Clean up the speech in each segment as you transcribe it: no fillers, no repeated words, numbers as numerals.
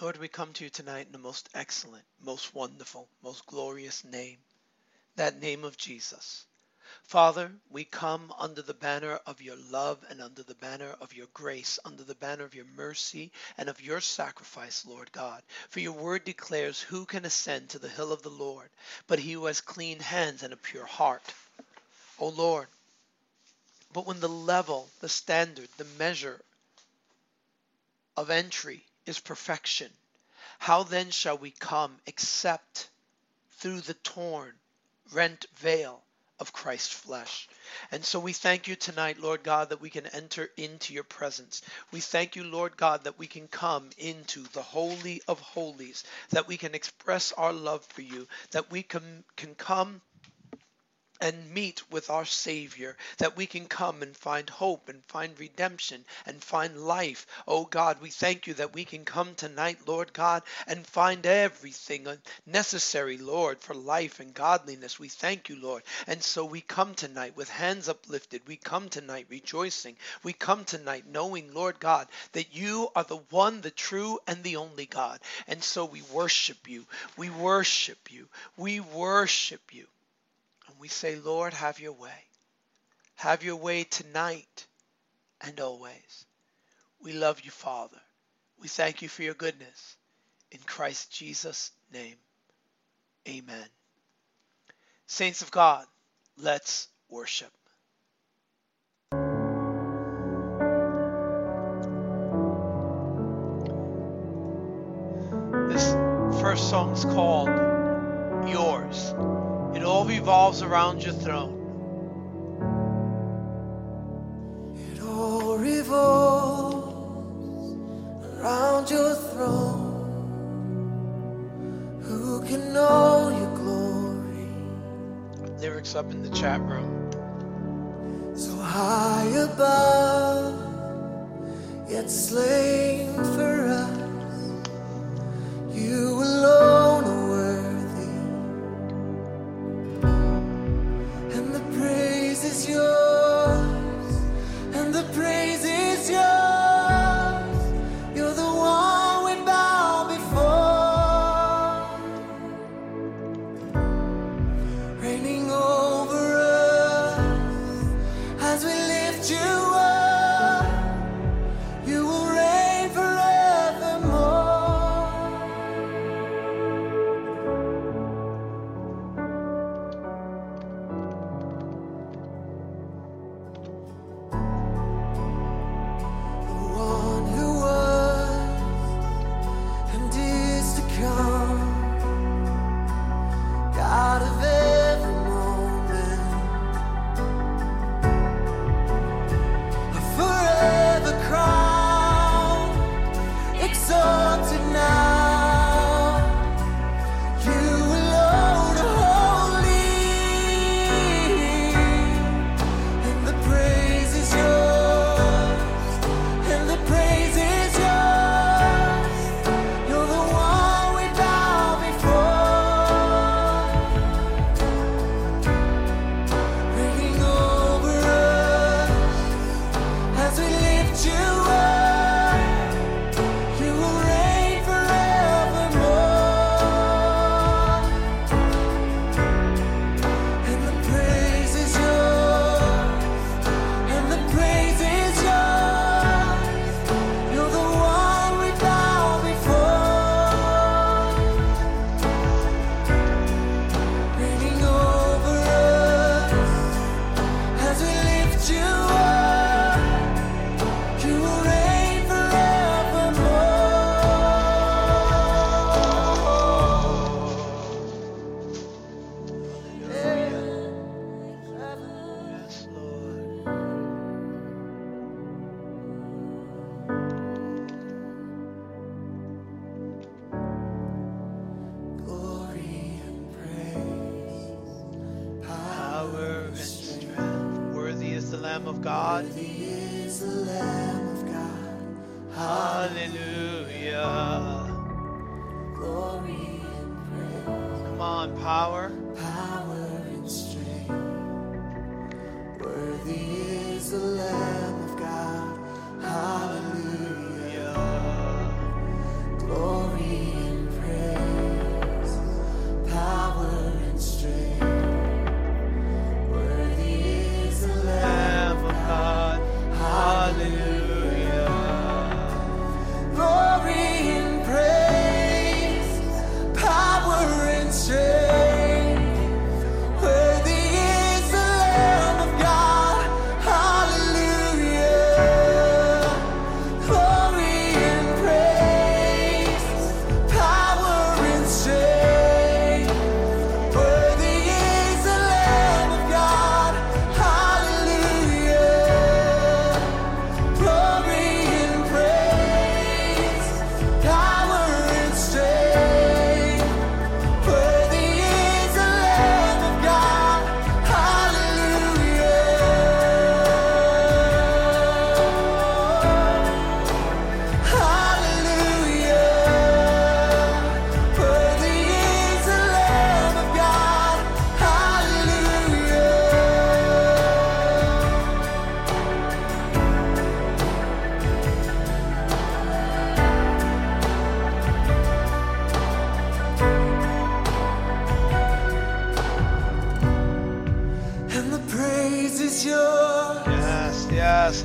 Lord, we come to you tonight in the most excellent, most wonderful, most glorious name, that name of Jesus. Father, we come under the banner of your love and under the banner of your grace, under the banner of your mercy and of your sacrifice, Lord God. For your word declares, who can ascend to the hill of the Lord, but he who has clean hands and a pure heart. O Lord, but when the level, the standard, the measure of entry is perfection, how then shall we come except through the torn, rent veil of Christ's flesh? And so we thank you tonight, Lord God, that we can enter into your presence. We thank you, Lord God, that we can come into the Holy of Holies, that we can express our love for you, that we can come and meet with our Savior, that we can come and find hope and find redemption and find life. Oh God, we thank you that we can come tonight, Lord God, and find everything necessary, Lord, for life and godliness. We thank you, Lord. And so we come tonight with hands uplifted. We come tonight rejoicing. We come tonight knowing, Lord God, that you are the one, the true, and the only God. And so we worship you. We worship you. We worship you. And we say, Lord, have your way. Have your way tonight and always. We love you, Father. We thank you for your goodness. In Christ Jesus' name, amen. Saints of God, let's worship. This first song is called Yours. It all revolves around your throne. It all revolves around your throne. Who can know your glory? Lyrics up in the chat room. So high above, yet slain for us. You alone are yours, and the praise is yours. You're the one we bow before, reigning over us as we lift you up. You will reign over.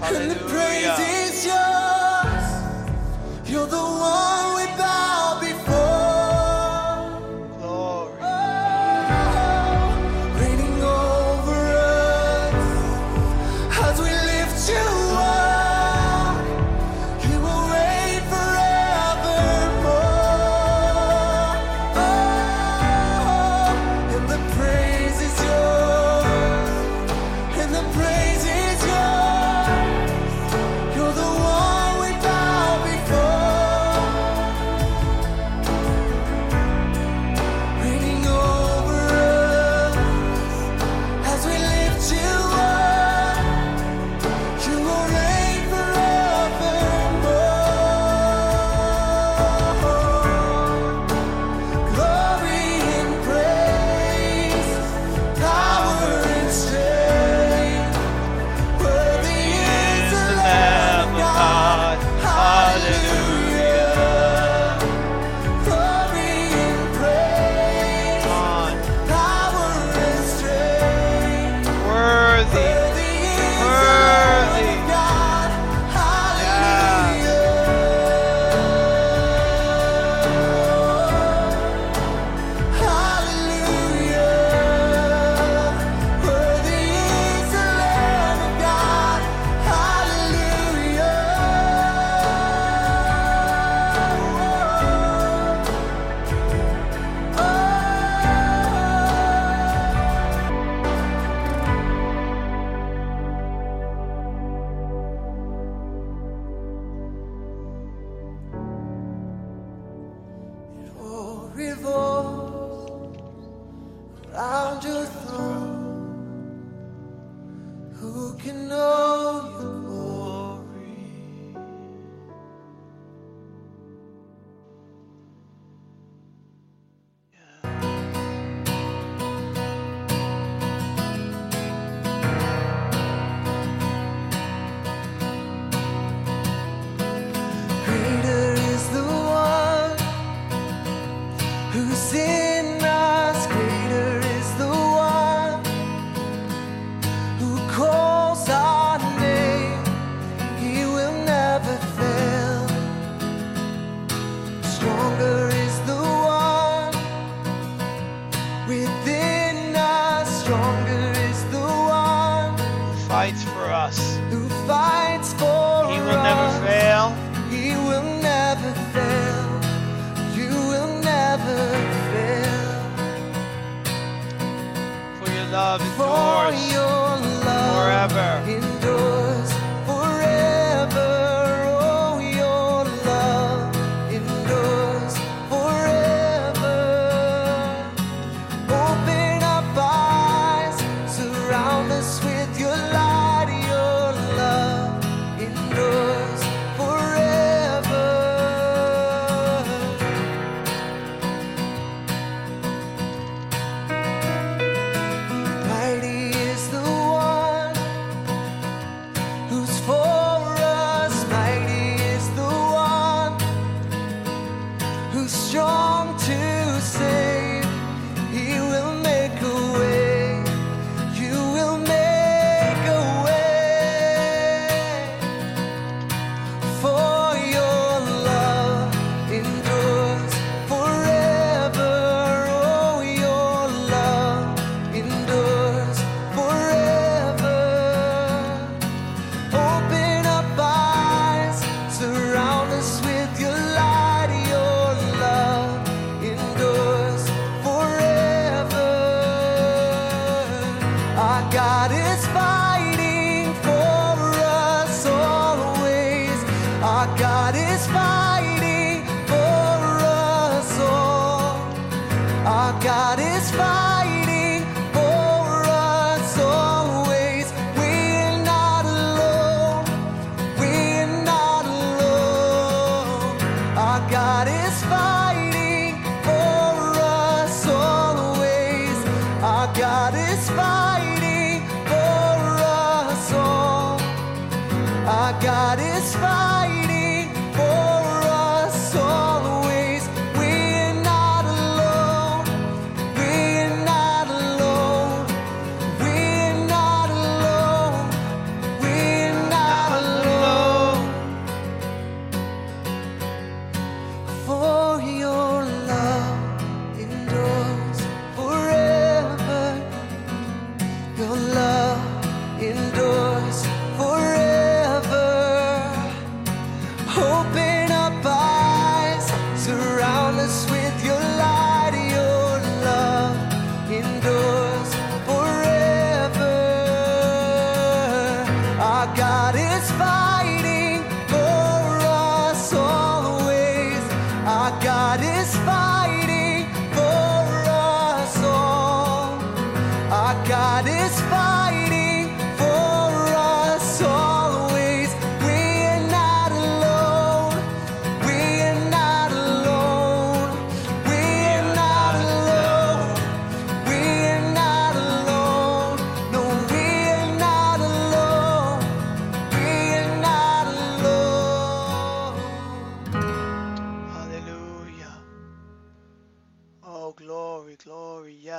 Hallelujah. And the praise is yours. You're the one we bow before. Glory. Oh, reigning over us as we lift you up. You will reign forevermore. Oh, and the praise is yours. And the praise is yours.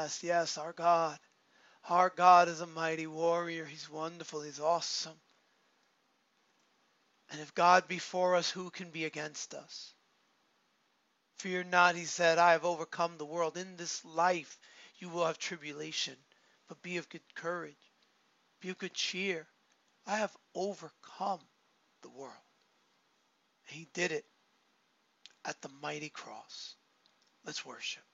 Yes, yes, our God. Our God is a mighty warrior. He's wonderful. He's awesome. And if God be for us, who can be against us? Fear not, he said, I have overcome the world. In this life you will have tribulation, but be of good courage. Be of good cheer. I have overcome the world. And he did it at the mighty cross. Let's worship.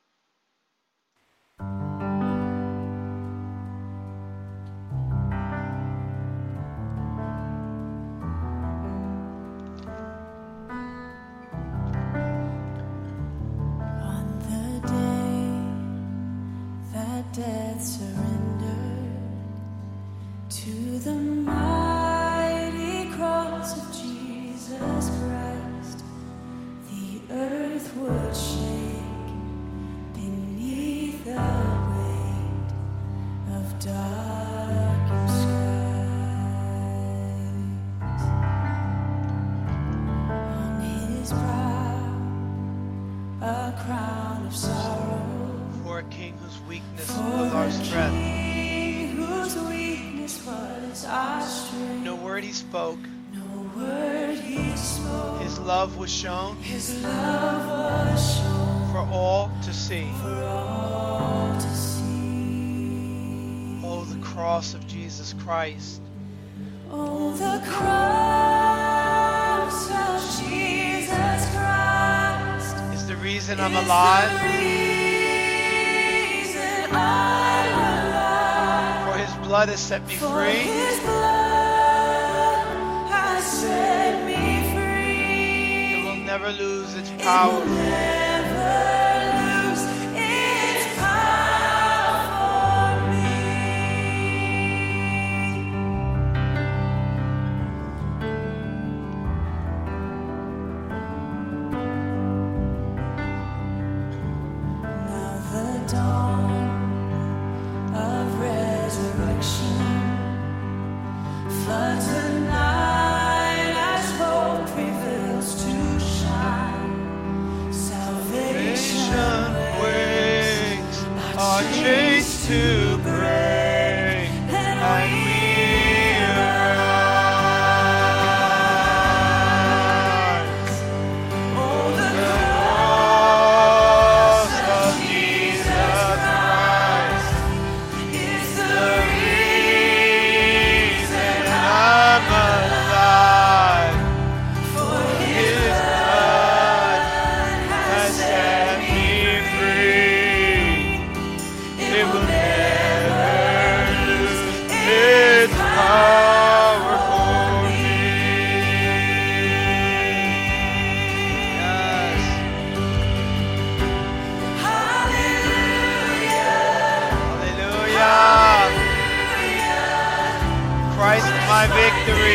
His love was shown for all to see. Oh, the cross of Jesus Christ. Oh, the cross of Jesus Christ is the reason I'm alive. For his blood has set me free. His blood has set me free. Never lose its power. It will never lose its power for me. Now the dawn of resurrection floods the night. Chase to break, and we arise. Oh, the cross of Jesus Christ is the reason I'm alive. For his blood has set me free. It will never lose its power for me. Yes. Hallelujah. Hallelujah. Christ is my victory.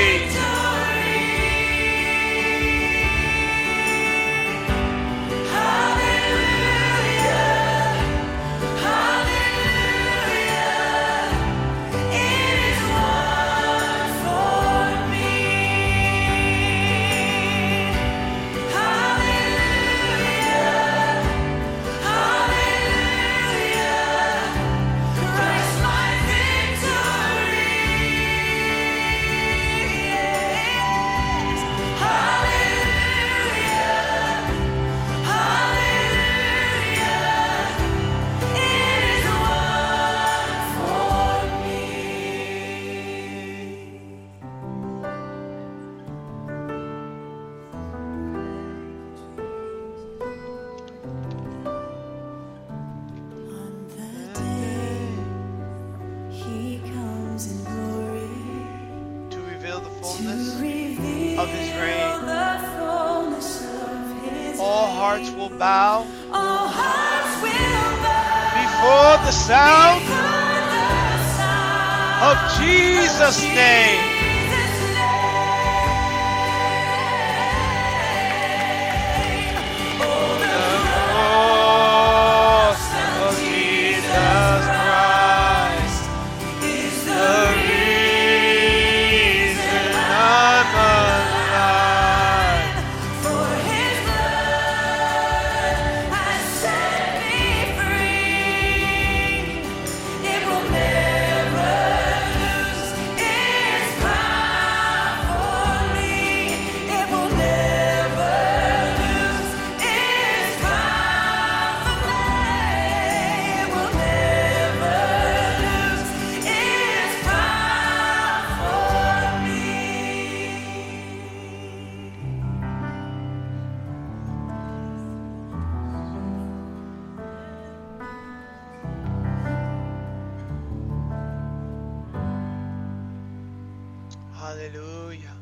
Hallelujah.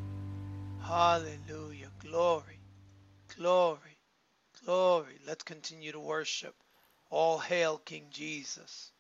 Hallelujah. Glory. Glory. Glory. Let's continue to worship. All hail King Jesus.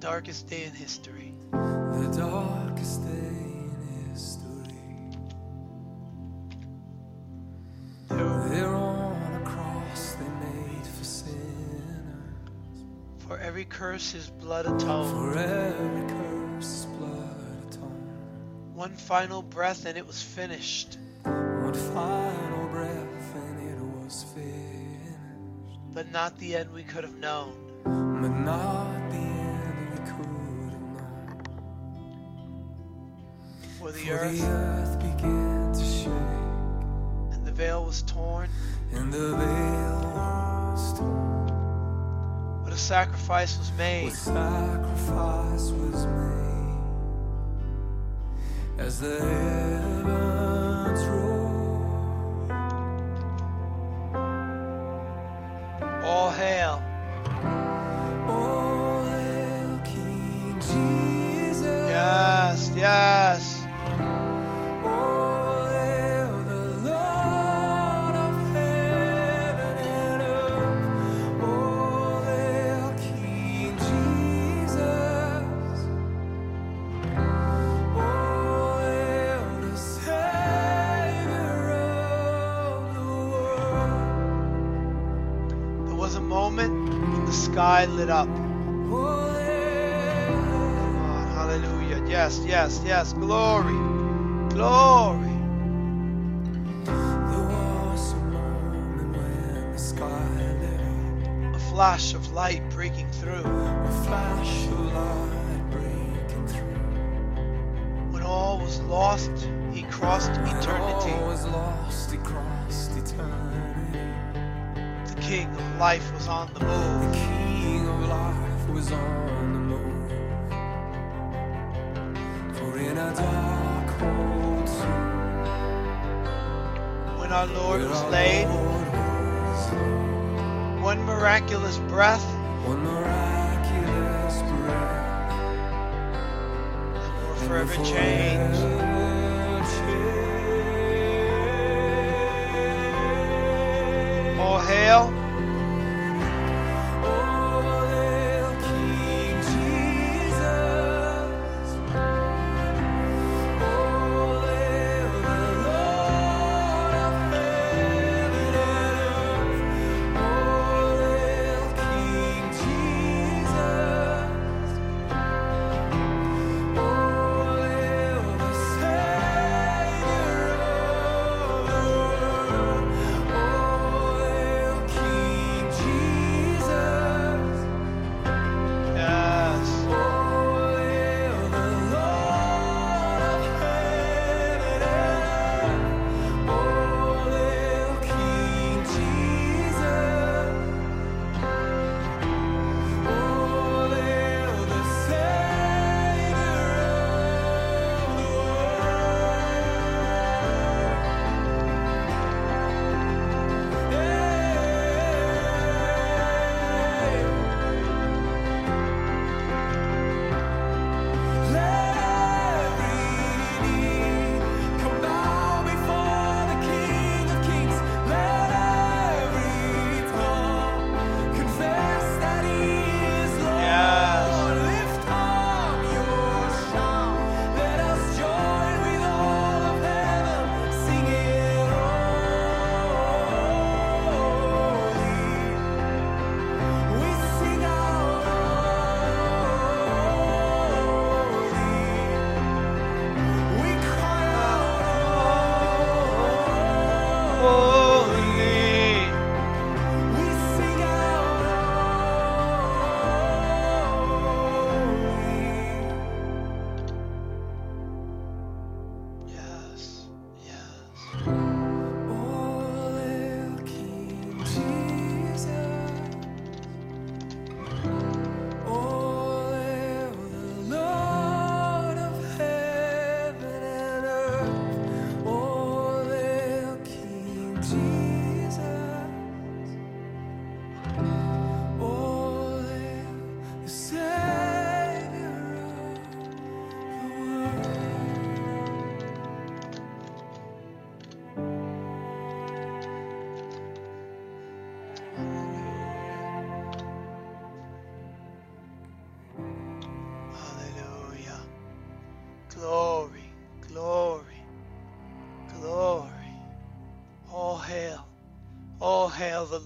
Darkest day in history. The darkest day in history. There on a cross they made for sinners. For every curse his blood atoned. For every curse his blood atoned. One final breath and it was finished. One final breath and it was finished. But not the end we could have known. But not the end. The earth began to shake, and the veil was torn. And the veil was torn. What a sacrifice was made! What sacrifice was made as the heavens roared. All hail! All hail, King Jesus! Yes, yes. Sky lit up. Come on, hallelujah. Yes, yes, yes. Glory. Glory. There was a moment when the sky lit up. A flash of light breaking through. A flash of light breaking through. When all was lost, he crossed eternity. When all was lost, he crossed eternity. The King of Life was on the move. The King of Life was on the move. For in a dark cold tomb, when our Lord was laid, one miraculous breath, and we're forever changed. All hail. All hail, King Jesus. All hail, the Lord of heaven and earth. All hail, King Jesus. All hail, the Savior of the world. Keep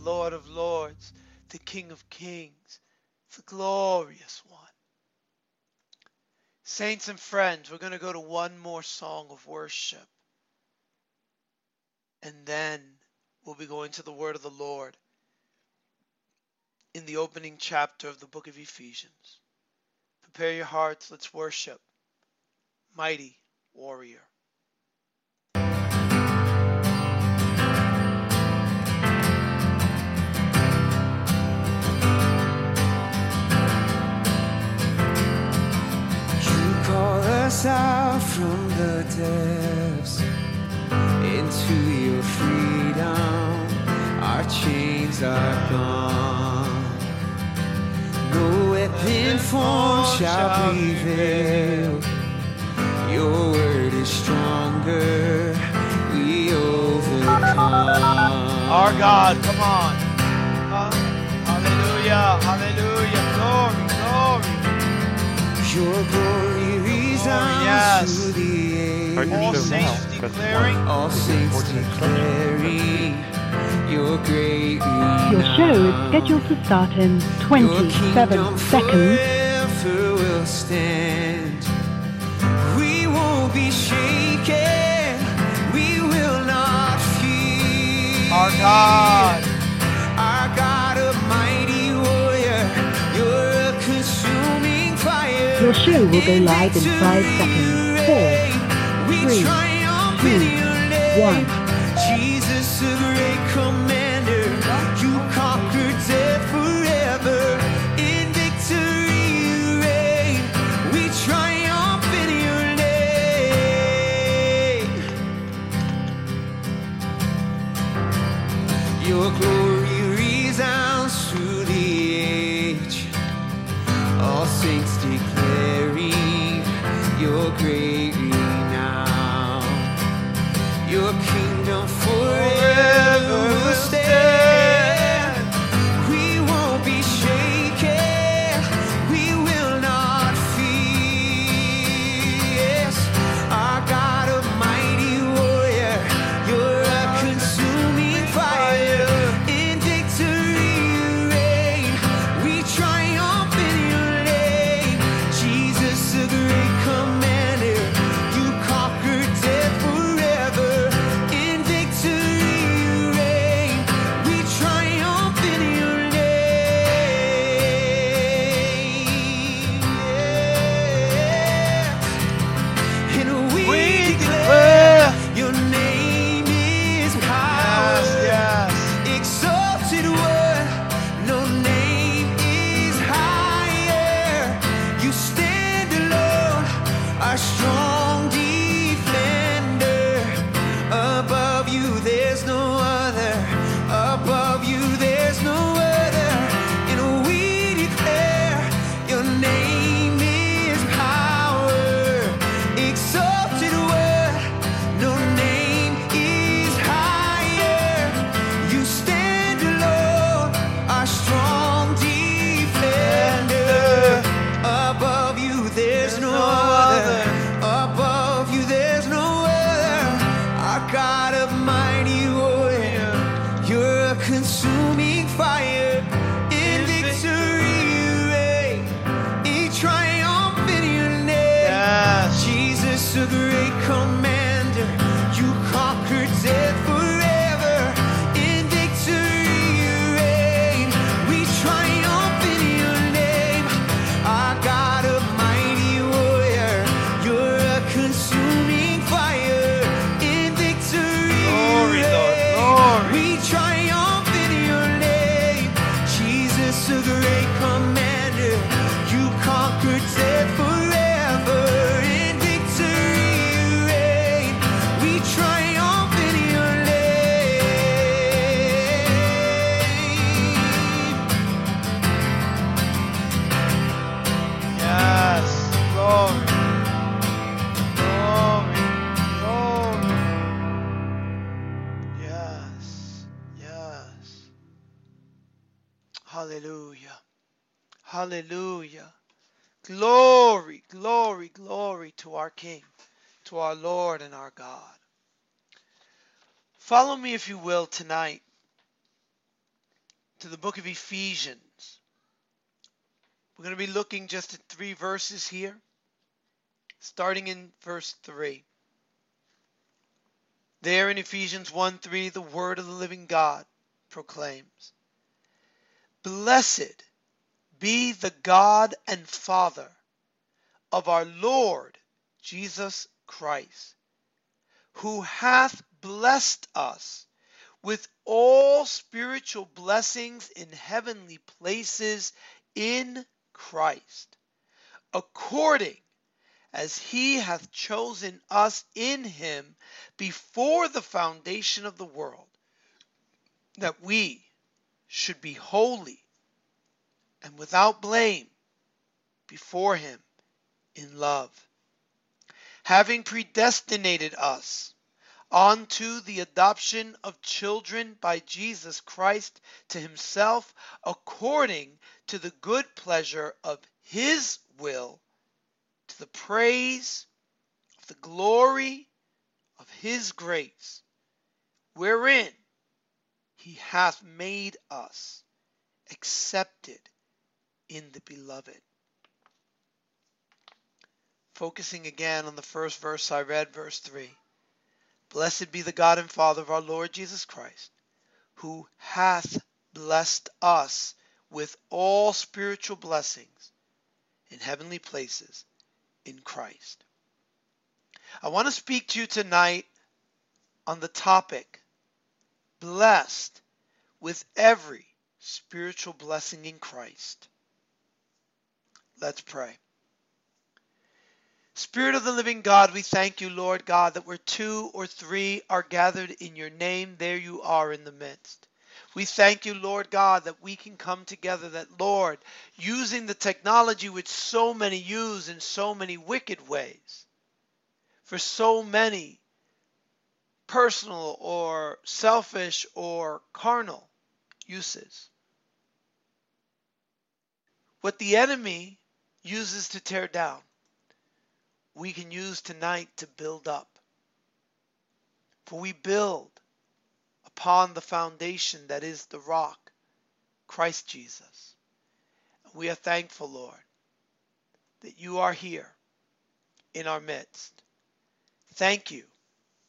Lord of Lords, the King of Kings, the glorious one. Saints and friends, we're going to go to one more song of worship. And then we'll be going to the word of the Lord in the opening chapter of the book of Ephesians. Prepare your hearts. Let's worship. Mighty warrior. Us out from the depths into your freedom. Our chains are gone. No weapon formed shall prevail. Your word is stronger. We overcome. Our God, come on! Hallelujah! Hallelujah! Glory! Glory! Your glory. Yes. All saints declaring. All saints declaring. Your great. Your show is scheduled to start in 27 seconds. Will stand. We won't be shaken. We will not fear. Our God. Our God, a mighty warrior. You're a consuming. Your show will go live in 5 seconds. 4, 3, 2, 1. Jesus, the great commander, you conquered death forever. In victory you reign. We triumph in your name. Your glory resounds through the age. All saints declaring your great renown. Your kingdom forever will stand. We won't be shaken. We will not fear. Yes, our God, a mighty warrior. You're a consuming fire. In victory you reign. We triumph in your Jesus, a great commander, you conquered death forever. In victory you reign. We triumph in your name. Yeah. And we declare your name is power. Yes, yes. Exalted one, no name is higher. You stand alone, our strong defender. Above you, there's no other. Above you, there's no other. And we declare your name is power. Exalted word, no name is higher. You stand alone, our strong defender. Above you, there's no other. Above you, there's no other. Our God of mighty warrior, you're a consuming fire. In victory you reign. You triumph in your name. Yes. Jesus, a great commander, you conquered death forever. In victory you reign. We triumph in your name. Our God, a mighty warrior, you're a consuming fire. In victory Glory, you Lord, reign. glory. We triumph in your name. Jesus, a great commander, you conquered death forever. In victory you reign. We triumph in your name. Yes, glory. Glory, glory. Yes, yes. Hallelujah. Hallelujah. Glory, glory, glory to our King, to our Lord and our God. Follow me, if you will, tonight to the book of Ephesians. We're going to be looking just at 3 verses here, starting in verse 3. There in Ephesians 1:3, the word of the living God proclaims, "Blessed be the God and Father of our Lord Jesus Christ, who hath blessed us with all spiritual blessings in heavenly places in Christ, according as he hath chosen us in him before the foundation of the world, that we should be holy and without blame before him in love, having predestinated us unto the adoption of children by Jesus Christ to himself, according to the good pleasure of his will, to the praise of the glory of his grace, wherein he hath made us accepted in the beloved." Focusing again on the first verse I read, verse 3. Blessed be the God and Father of our Lord Jesus Christ, who hath blessed us with all spiritual blessings in heavenly places in Christ. I want to speak to you tonight on the topic, blessed with every spiritual blessing in Christ. Let's pray. Spirit of the living God, we thank you, Lord God, that where 2 or 3 are gathered in your name, there you are in the midst. We thank you, Lord God, that we can come together, that, Lord, using the technology which so many use in so many wicked ways, for so many personal or selfish or carnal uses, what the enemy uses to tear down, we can use tonight to build up. For we build upon the foundation that is the rock, Christ Jesus. We are thankful, Lord, that you are here in our midst. Thank you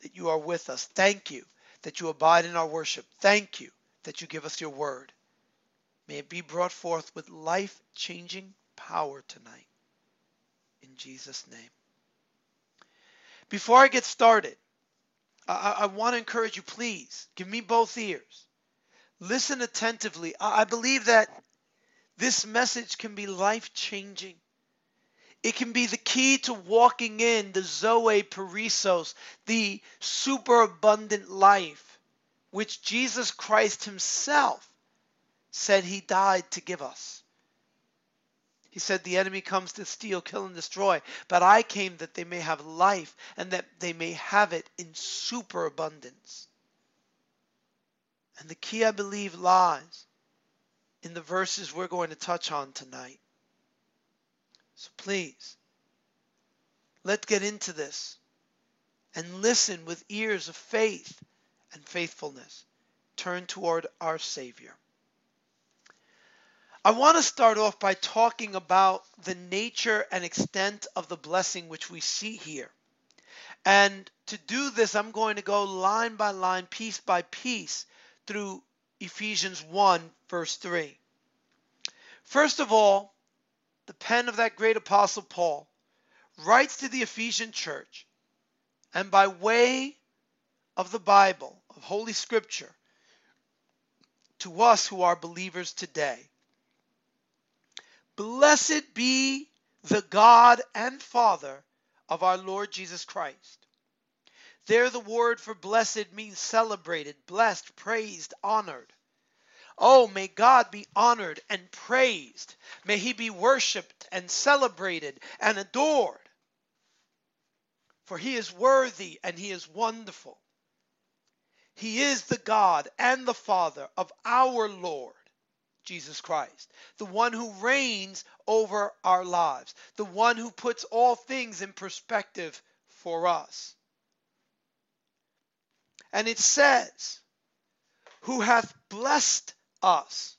that you are with us. Thank you that you abide in our worship. Thank you that you give us your word. May it be brought forth with life-changing power tonight. In Jesus' name. Before I get started, I want to encourage you, please, give me both ears. Listen attentively. I believe that this message can be life-changing. It can be the key to walking in the Zoe Perissos, the superabundant life, which Jesus Christ himself said he died to give us. He said, the enemy comes to steal, kill, and destroy, but I came that they may have life and that they may have it in superabundance. And the key, I believe, lies in the verses we're going to touch on tonight. So please, let's get into this and listen with ears of faith and faithfulness. Turn toward our Savior. I want to start off by talking about the nature and extent of the blessing which we see here. And to do this, I'm going to go line by line, piece by piece, through Ephesians 1, verse 3. First of all, the pen of that great apostle Paul writes to the Ephesian church, and by way of the Bible, of Holy Scripture, to us who are believers today. Blessed be the God and Father of our Lord Jesus Christ. There the word for blessed means celebrated, blessed, praised, honored. Oh, may God be honored and praised. May he be worshipped and celebrated and adored. For he is worthy and he is wonderful. He is the God and the Father of our Lord Jesus Christ, the one who reigns over our lives, the one who puts all things in perspective for us. And it says, who hath blessed us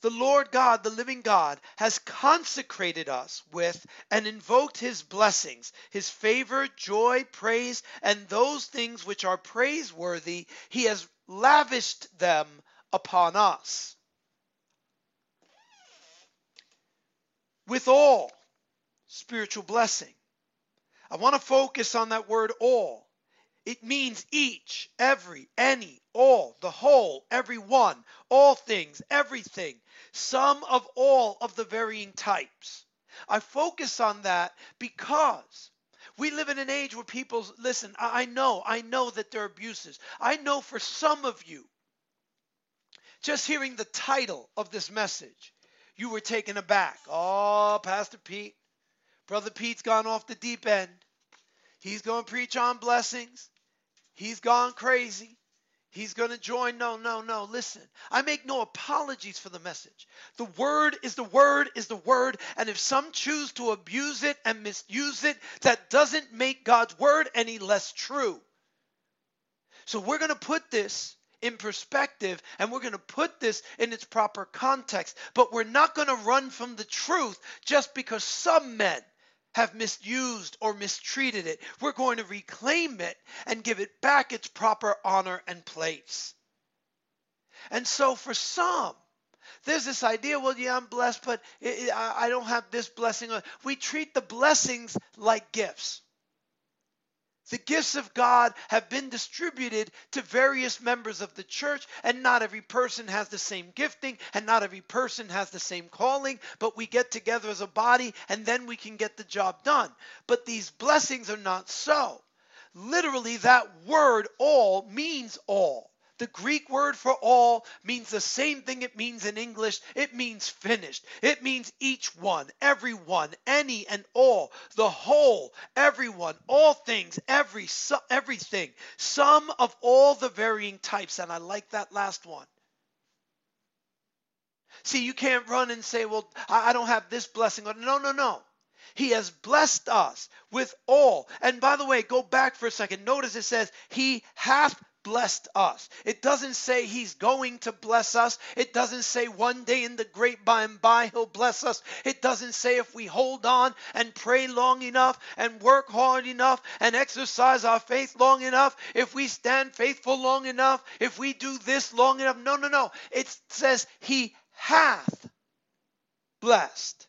The Lord God, the living God, has consecrated us with and invoked his blessings, his favor, joy, praise, and those things which are praiseworthy. He has lavished them upon us. With all spiritual blessing. I want to focus on that word all. It means each, every, any, all, the whole, every one, all things, everything, some of all of the varying types. I focus on that because we live in an age where people, listen, I know that there are abuses. I know for some of you, just hearing the title of this message, you were taken aback. Oh, Pastor Pete, Brother Pete's gone off the deep end. He's going to preach on blessings. He's gone crazy. He's going to join. No. Listen, I make no apologies for the message. The word is the word is the word. And if some choose to abuse it and misuse it, that doesn't make God's word any less true. So we're going to put this in perspective, and we're going to put this in its proper context. But we're not going to run from the truth just because some men have misused or mistreated it. We're going to reclaim it and give it back its proper honor and place. And so for some, there's this idea, well, yeah, I'm blessed, but I don't have this blessing. We treat the blessings like gifts. The gifts of God have been distributed to various members of the church, and not every person has the same gifting, and not every person has the same calling, but we get together as a body, and then we can get the job done. But these blessings are not so. Literally, that word all means all. The Greek word for all means the same thing it means in English. It means finished. It means each one, every one, any and all, the whole, everyone, all things, everything, some of all the varying types. And I like that last one. See, you can't run and say, well, I don't have this blessing. No. He has blessed us with all. And by the way, go back for a second. Notice it says, he hath blessed us. It doesn't say he's going to bless us. It doesn't say one day in the great by and by he'll bless us. It doesn't say if we hold on and pray long enough and work hard enough and exercise our faith long enough, if we stand faithful long enough, if we do this long enough. No. It says he hath blessed.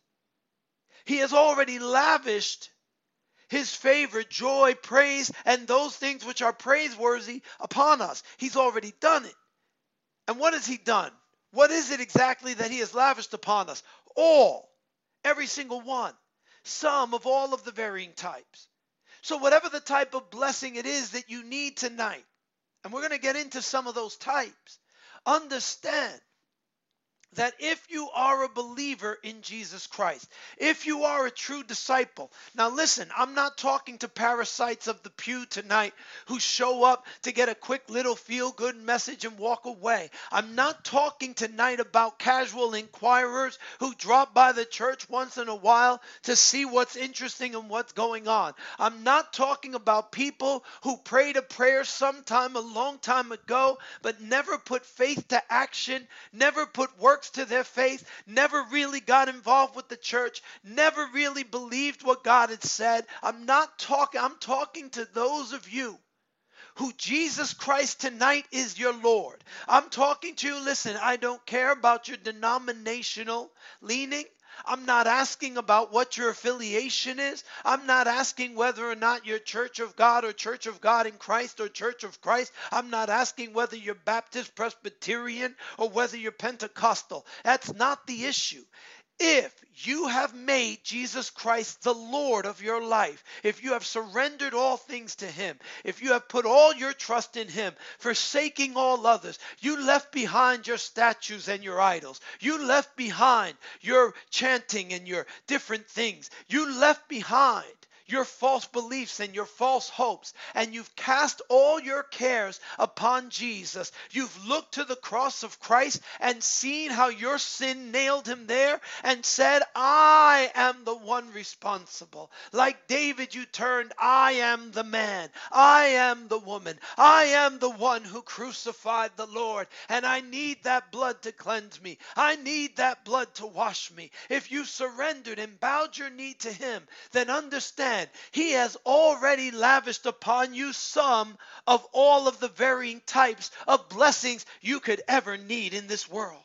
He has already lavished his favor, joy, praise, and those things which are praiseworthy upon us. He's already done it. And what has he done? What is it exactly that he has lavished upon us? All, every single one, some of all of the varying types. So whatever the type of blessing it is that you need tonight, and we're going to get into some of those types, understand that if you are a believer in Jesus Christ, if you are a true disciple. Now listen, I'm not talking to parasites of the pew tonight who show up to get a quick little feel-good message and walk away. I'm not talking tonight about casual inquirers who drop by the church once in a while to see what's interesting and what's going on. I'm not talking about people who prayed a prayer sometime a long time ago, but never put faith to action, never put work to their faith, never really got involved with the church, never really believed what God had said. I'm talking to those of you who Jesus Christ tonight is your Lord. I'm talking to you, listen, I don't care about your denominational leaning. I'm not asking about what your affiliation is. I'm not asking whether or not you're Church of God or Church of God in Christ or Church of Christ. I'm not asking whether you're Baptist, Presbyterian, or whether you're Pentecostal. That's not the issue. If you have made Jesus Christ the Lord of your life, if you have surrendered all things to him, if you have put all your trust in him, forsaking all others, you left behind your statues and your idols. You left behind your chanting and your different things. You left behind your false beliefs and your false hopes, and you've cast all your cares upon Jesus. You've looked to the cross of Christ and seen how your sin nailed him there and said, I am the one responsible. Like David, you turned, I am the man. I am the woman. I am the one who crucified the Lord, and I need that blood to cleanse me. I need that blood to wash me. If you surrendered and bowed your knee to him, then understand he has already lavished upon you some of all of the varying types of blessings you could ever need in this world.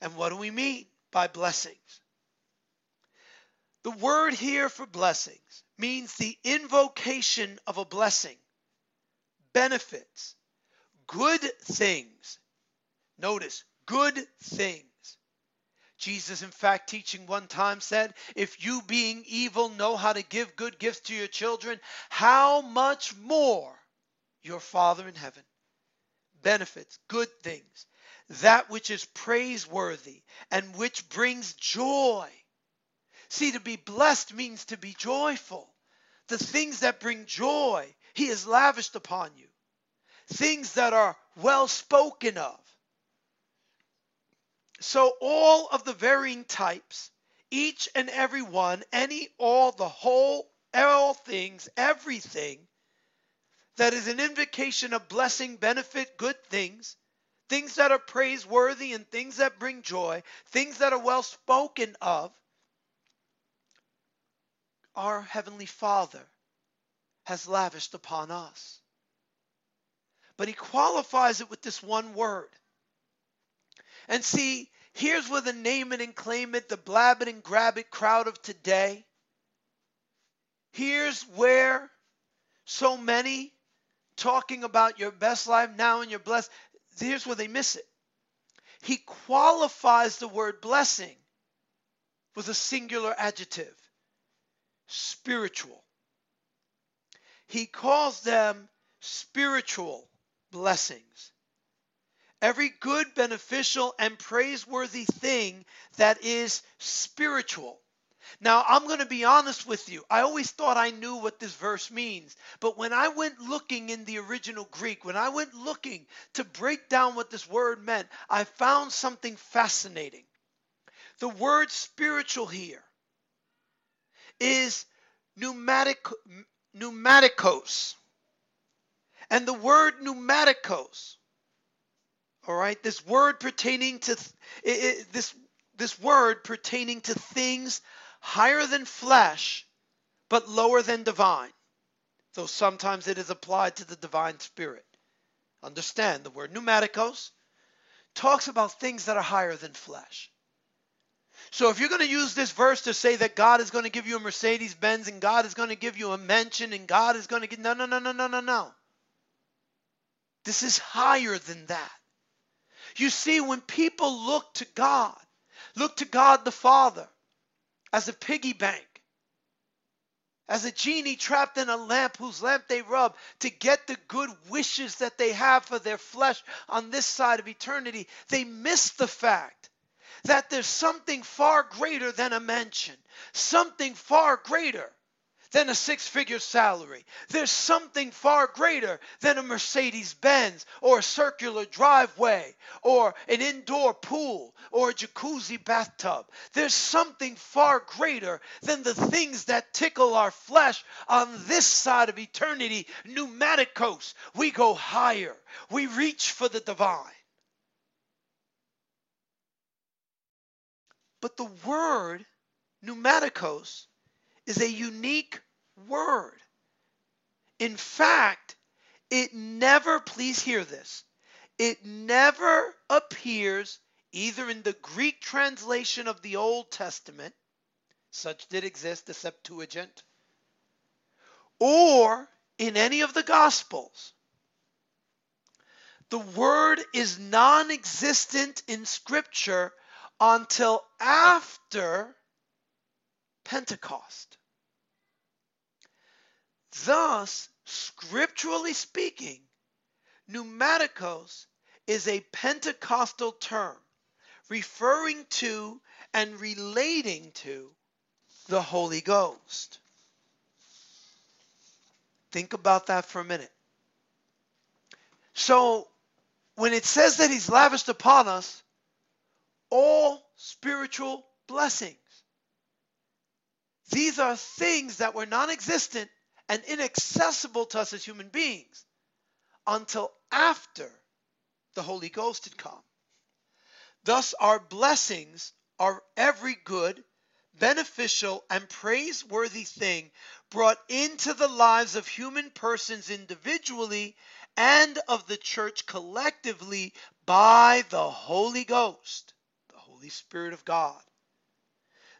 And what do we mean by blessings? The word here for blessings means the invocation of a blessing, benefits, good things. Notice, good things. Jesus, in fact, teaching one time said, if you being evil know how to give good gifts to your children, how much more your Father in heaven. Benefits, good things, that which is praiseworthy and which brings joy. See, to be blessed means to be joyful. The things that bring joy, he has lavished upon you. Things that are well spoken of. So all of the varying types, each and every one, any, all, the whole, all things, everything, that is an invocation of blessing, benefit, good things that are praiseworthy and things that bring joy, things that are well spoken of, our Heavenly Father has lavished upon us. But he qualifies it with this one word. And see, here's where the name it and claim it, the blab it and grab it crowd of today. Here's where so many talking about your best life now and your blessed. Here's where they miss it. He qualifies the word blessing with a singular adjective, spiritual. He calls them spiritual blessings. Every good, beneficial, and praiseworthy thing that is spiritual. Now, I'm going to be honest with you. I always thought I knew what this verse means. But when I went looking in the original Greek, when I went looking to break down what this word meant, I found something fascinating. The word spiritual here is pneumatikos. And the word pneumatikos, all right, this word pertaining to this word pertaining to things higher than flesh, but lower than divine, though sometimes it is applied to the divine spirit. Understand the word pneumatikos talks about things that are higher than flesh. So if you're going to use this verse to say that God is going to give you a Mercedes Benz and God is going to give you a mansion and God is going to give no. This is higher than that. You see, when people look to God the Father as a piggy bank, as a genie trapped in a lamp whose lamp they rub to get the good wishes that they have for their flesh on this side of eternity, they miss the fact that there's something far greater than a mansion, something far greater than a six-figure salary. There's something far greater than a Mercedes Benz or a circular driveway or an indoor pool or a jacuzzi bathtub. There's something far greater than the things that tickle our flesh on this side of eternity. Pneumatikos, we go higher. We reach for the divine. But the word pneumatikos is a unique word. In fact, it never, please hear this, it never appears either in the Greek translation of the Old Testament, such did exist, the Septuagint, or in any of the Gospels. The word is non-existent in Scripture until after Pentecost. Thus, scripturally speaking, pneumatikos is a Pentecostal term referring to and relating to the Holy Ghost. Think about that for a minute. So when it says that he's lavished upon us all spiritual blessings, these are things that were non-existent and inaccessible to us as human beings until after the Holy Ghost had come. Thus, our blessings are every good, beneficial, and praiseworthy thing brought into the lives of human persons individually and of the church collectively by the Holy Ghost, the Holy Spirit of God.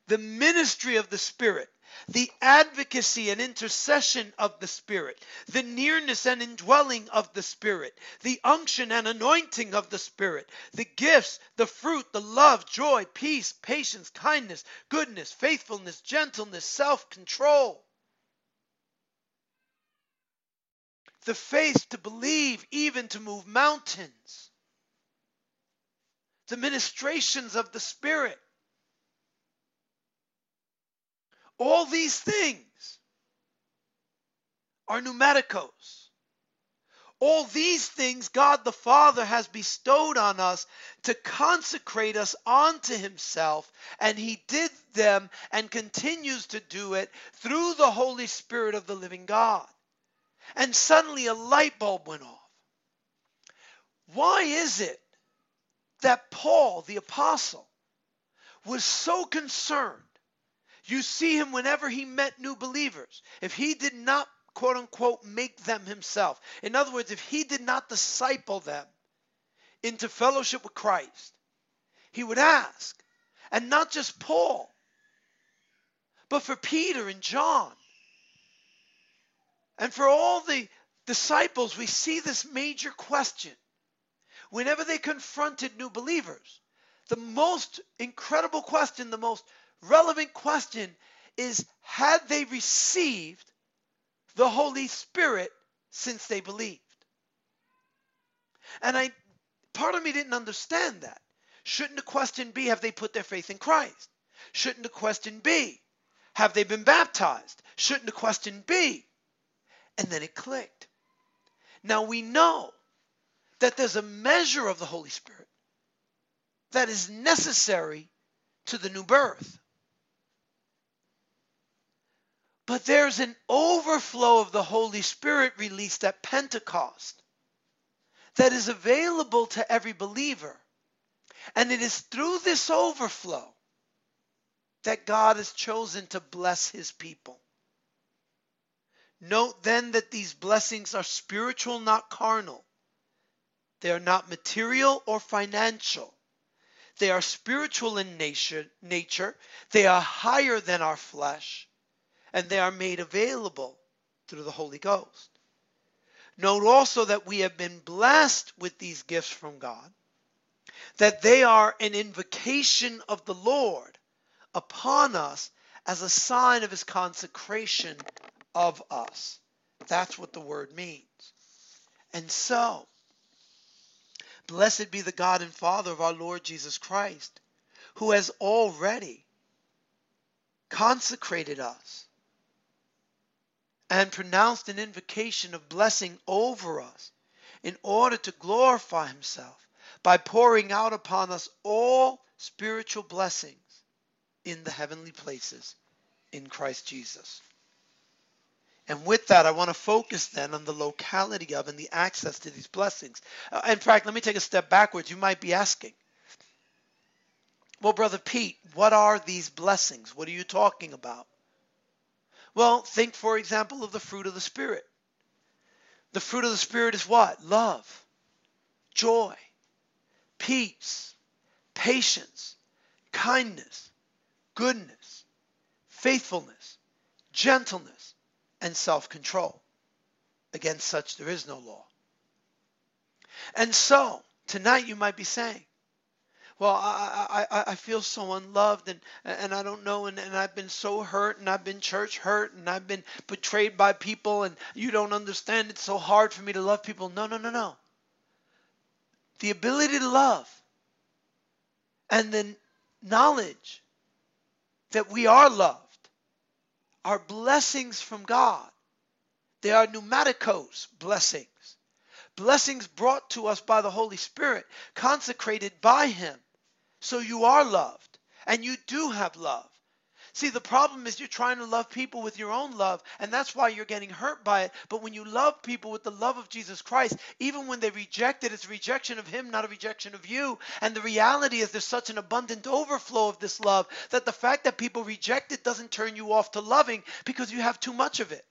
The ministry of the Spirit, the advocacy and intercession of the Spirit, the nearness and indwelling of the Spirit, the unction and anointing of the Spirit, the gifts, the fruit, the love, joy, peace, patience, kindness, goodness, faithfulness, gentleness, self-control. The faith to believe, even to move mountains. The ministrations of the Spirit. All these things are pneumaticos. All these things God the Father has bestowed on us to consecrate us unto himself, and he did them and continues to do it through the Holy Spirit of the living God. And suddenly a light bulb went off. Why is it that Paul the apostle was so concerned? You see him whenever he met new believers. If he did not, quote unquote, make them himself. In other words, if he did not disciple them into fellowship with Christ, he would ask. And not just Paul, but for Peter and John. And for all the disciples, we see this major question. Whenever they confronted new believers, the most incredible question, the most relevant question is, had they received the Holy Spirit since they believed? And part of me didn't understand that. Shouldn't the question be, have they put their faith in Christ? Shouldn't the question be, have they been baptized? Shouldn't the question be? And then it clicked. Now we know that there's a measure of the Holy Spirit that is necessary to the new birth. But there's an overflow of the Holy Spirit released at Pentecost that is available to every believer. And it is through this overflow that God has chosen to bless his people. Note then that these blessings are spiritual, not carnal. They are not material or financial. They are spiritual in nature. They are higher than our flesh. And they are made available through the Holy Ghost. Note also that we have been blessed with these gifts from God, that they are an invocation of the Lord upon us as a sign of his consecration of us. That's what the word means. And so, blessed be the God and Father of our Lord Jesus Christ, who has already consecrated us and pronounced an invocation of blessing over us in order to glorify himself by pouring out upon us all spiritual blessings in the heavenly places in Christ Jesus. And with that, I want to focus then on the locality of and the access to these blessings. In fact, let me take a step backwards. You might be asking, well, Brother Pete, what are these blessings? What are you talking about? Well, think, for example, of the fruit of the Spirit. The fruit of the Spirit is what? Love, joy, peace, patience, kindness, goodness, faithfulness, gentleness, and self-control. Against such there is no law. And so, tonight you might be saying, well, I feel so unloved and I don't know, and I've been so hurt, and I've been church hurt, and I've been betrayed by people, and you don't understand, it's so hard for me to love people. No. The ability to love and the knowledge that we are loved are blessings from God They are pneumaticos, blessings. Blessings brought to us by the Holy Spirit, consecrated by Him. So you are loved, and you do have love. See, the problem is you're trying to love people with your own love, and that's why you're getting hurt by it. But when you love people with the love of Jesus Christ, even when they reject it, it's rejection of Him, not a rejection of you. And the reality is there's such an abundant overflow of this love that the fact that people reject it doesn't turn you off to loving because you have too much of it.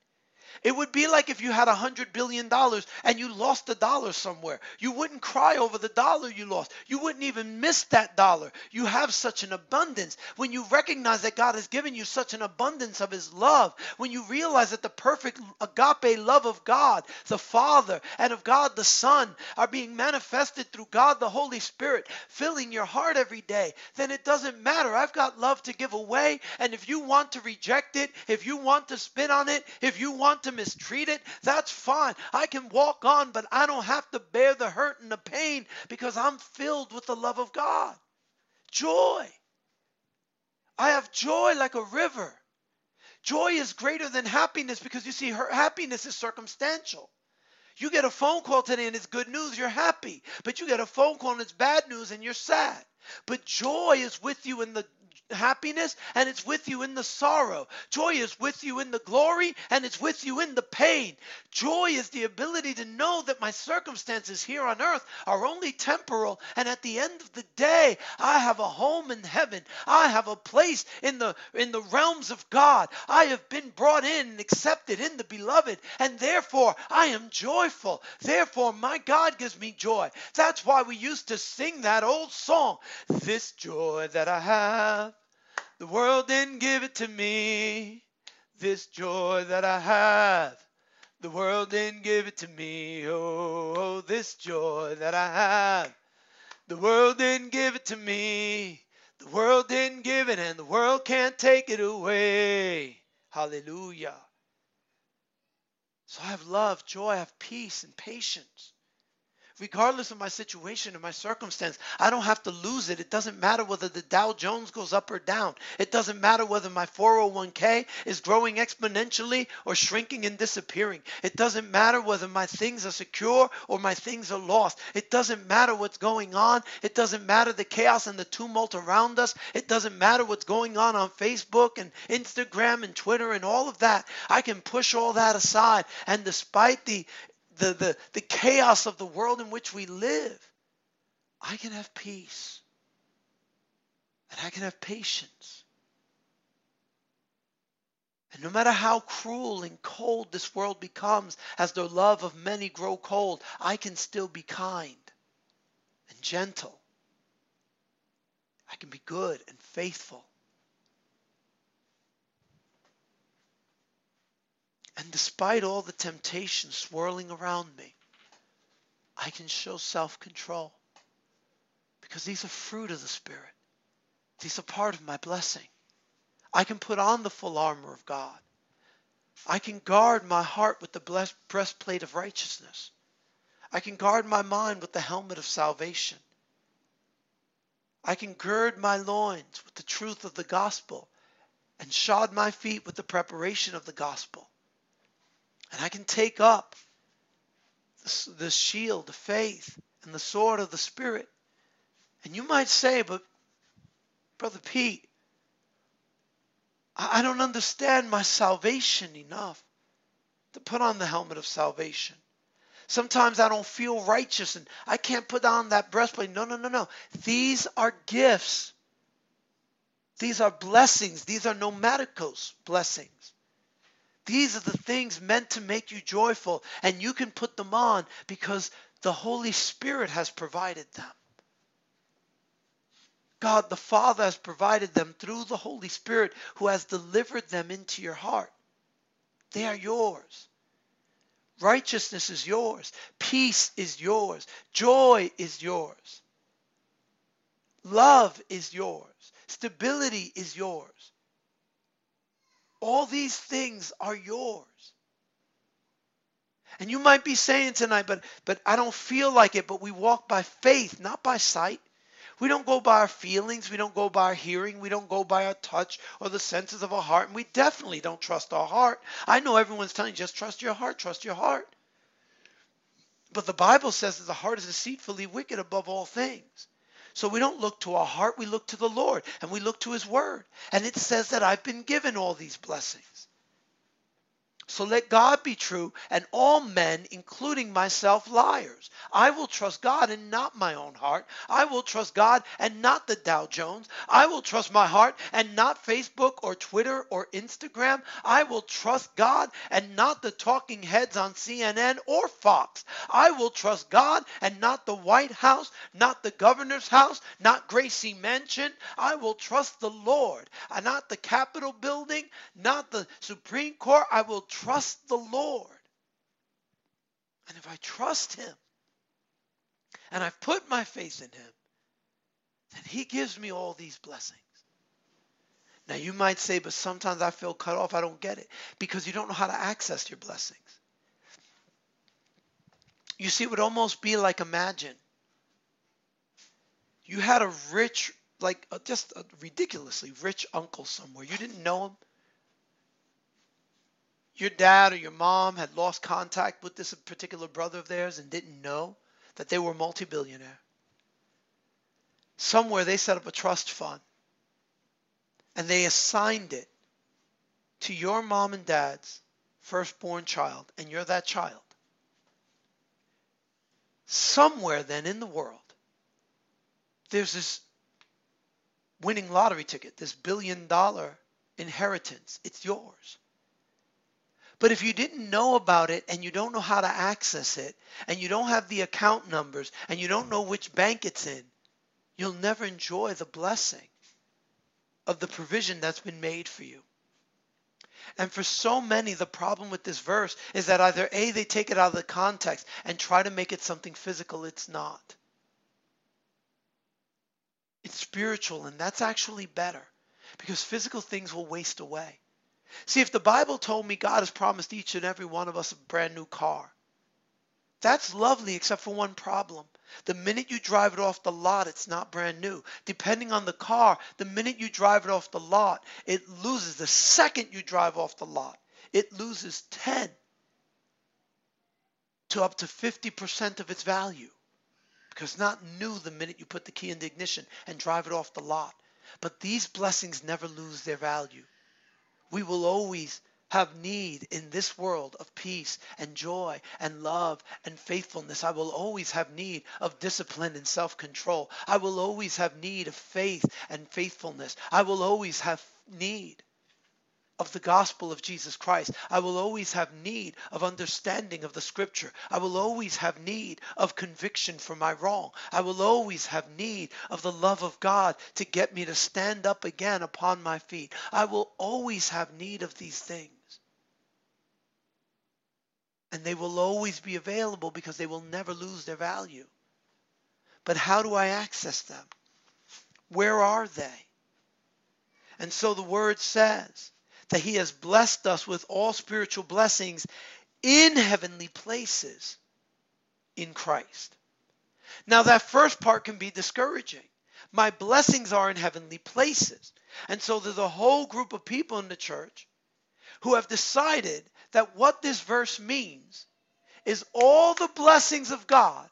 It would be like if you had $100 billion and you lost a dollar somewhere. You wouldn't cry over the dollar you lost. You wouldn't even miss that dollar. You have such an abundance. When you recognize that God has given you such an abundance of His love, when you realize that the perfect agape love of God, the Father, and of God, the Son, are being manifested through God, the Holy Spirit, filling your heart every day, then it doesn't matter. I've got love to give away. And if you want to reject it, if you want to spit on it, if you want to mistreat it, that's fine. I can walk on, but I don't have to bear the hurt and the pain because I'm filled with the love of God. Joy. I have joy like a river. Joy is greater than happiness because you see, her happiness is circumstantial. You get a phone call today and it's good news, you're happy. But you get a phone call and it's bad news and you're sad. But joy is with you in the happiness, and it's with you in the sorrow. Joy is with you in the glory, and it's with you in the pain. Joy is the ability to know that my circumstances here on earth are only temporal, and at the end of the day, I have a home in heaven. I have a place in the realms of God. I have been brought in and accepted in the beloved, and therefore I am joyful. Therefore my God gives me joy. That's why we used to sing that old song, "This joy that I have, the world didn't give it to me. This joy that I have, the world didn't give it to me. Oh, this joy that I have, the world didn't give it to me. The world didn't give it, and the world can't take it away." Hallelujah. So I have love, joy, I have peace and patience. Regardless of my situation and my circumstance, I don't have to lose it. It doesn't matter whether the Dow Jones goes up or down. It doesn't matter whether my 401k is growing exponentially or shrinking and disappearing. It doesn't matter whether my things are secure or my things are lost. It doesn't matter what's going on. It doesn't matter the chaos and the tumult around us. It doesn't matter what's going on Facebook and Instagram and Twitter and all of that. I can push all that aside, and despite the chaos of the world in which we live, I can have peace and I can have patience. And no matter how cruel and cold this world becomes, as the love of many grow cold, I can still be kind and gentle. I can be good and faithful. And despite all the temptation swirling around me, I can show self-control, because these are fruit of the Spirit. These are part of my blessing. I can put on the full armor of God. I can guard my heart with the breastplate of righteousness. I can guard my mind with the helmet of salvation. I can gird my loins with the truth of the gospel and shod my feet with the preparation of the gospel. And I can take up the shield of faith and the sword of the Spirit. And you might say, but Brother Pete, I don't understand my salvation enough to put on the helmet of salvation. Sometimes I don't feel righteous and I can't put on that breastplate. No. These are gifts. These are blessings. These are pneumaticos blessings. These are the things meant to make you joyful, and you can put them on because the Holy Spirit has provided them. God the Father has provided them through the Holy Spirit, who has delivered them into your heart. They are yours. Righteousness is yours. Peace is yours. Joy is yours. Love is yours. Stability is yours. All these things are yours. And you might be saying tonight, but I don't feel like it. But we walk by faith, not by sight. We don't go by our feelings. We don't go by our hearing. We don't go by our touch or the senses of our heart. And we definitely don't trust our heart. I know everyone's telling you, just trust your heart, trust your heart. But the Bible says that the heart is deceitfully wicked above all things. So we don't look to our heart. We look to the Lord, and we look to his word. And it says that I've been given all these blessings. So let God be true, and all men, including myself, liars. I will trust God and not my own heart. I will trust God and not the Dow Jones. I will trust my heart and not Facebook or Twitter or Instagram. I will trust God and not the talking heads on CNN or Fox. I will trust God and not the White House, not the governor's house, not Gracie Mansion. I will trust the Lord, and not the Capitol building, not the Supreme Court. I will trust the Lord. And if I trust him and I've put my faith in him, then he gives me all these blessings. Now you might say, but sometimes I feel cut off. I don't get it, because you don't know how to access your blessings. You see, it would almost be like, imagine you had a rich, like just a ridiculously rich uncle somewhere. You didn't know him. Your dad or your mom had lost contact with this particular brother of theirs and didn't know that they were multi-billionaire. Somewhere they set up a trust fund, and they assigned it to your mom and dad's firstborn child, and you're that child. Somewhere then in the world, there's this winning lottery ticket, this billion-dollar inheritance. It's yours. But if you didn't know about it, and you don't know how to access it, and you don't have the account numbers, and you don't know which bank it's in, you'll never enjoy the blessing of the provision that's been made for you. And for so many, the problem with this verse is that either A, they take it out of the context and try to make it something physical. It's not. It's spiritual, and that's actually better, because physical things will waste away. See, if the Bible told me God has promised each and every one of us a brand new car, that's lovely, except for one problem. The minute you drive it off the lot, it's not brand new. Depending on the car, the minute you drive it off the lot, it loses. The second you drive off the lot, it loses 10 to up to 50% of its value, because it's not new the minute you put the key in the ignition and drive it off the lot. But these blessings never lose their value. We will always have need in this world of peace and joy and love and faithfulness. I will always have need of discipline and self-control. I will always have need of faith and faithfulness. I will always have need of the gospel of Jesus Christ. I will always have need of understanding of the scripture. I will always have need of conviction for my wrong. I will always have need of the love of God to get me to stand up again upon my feet. I will always have need of these things. And they will always be available, because they will never lose their value. But how do I access them? Where are they? And so the word says that he has blessed us with all spiritual blessings in heavenly places in Christ. Now, that first part can be discouraging. My blessings are in heavenly places. And so there's a whole group of people in the church who have decided that what this verse means is all the blessings of God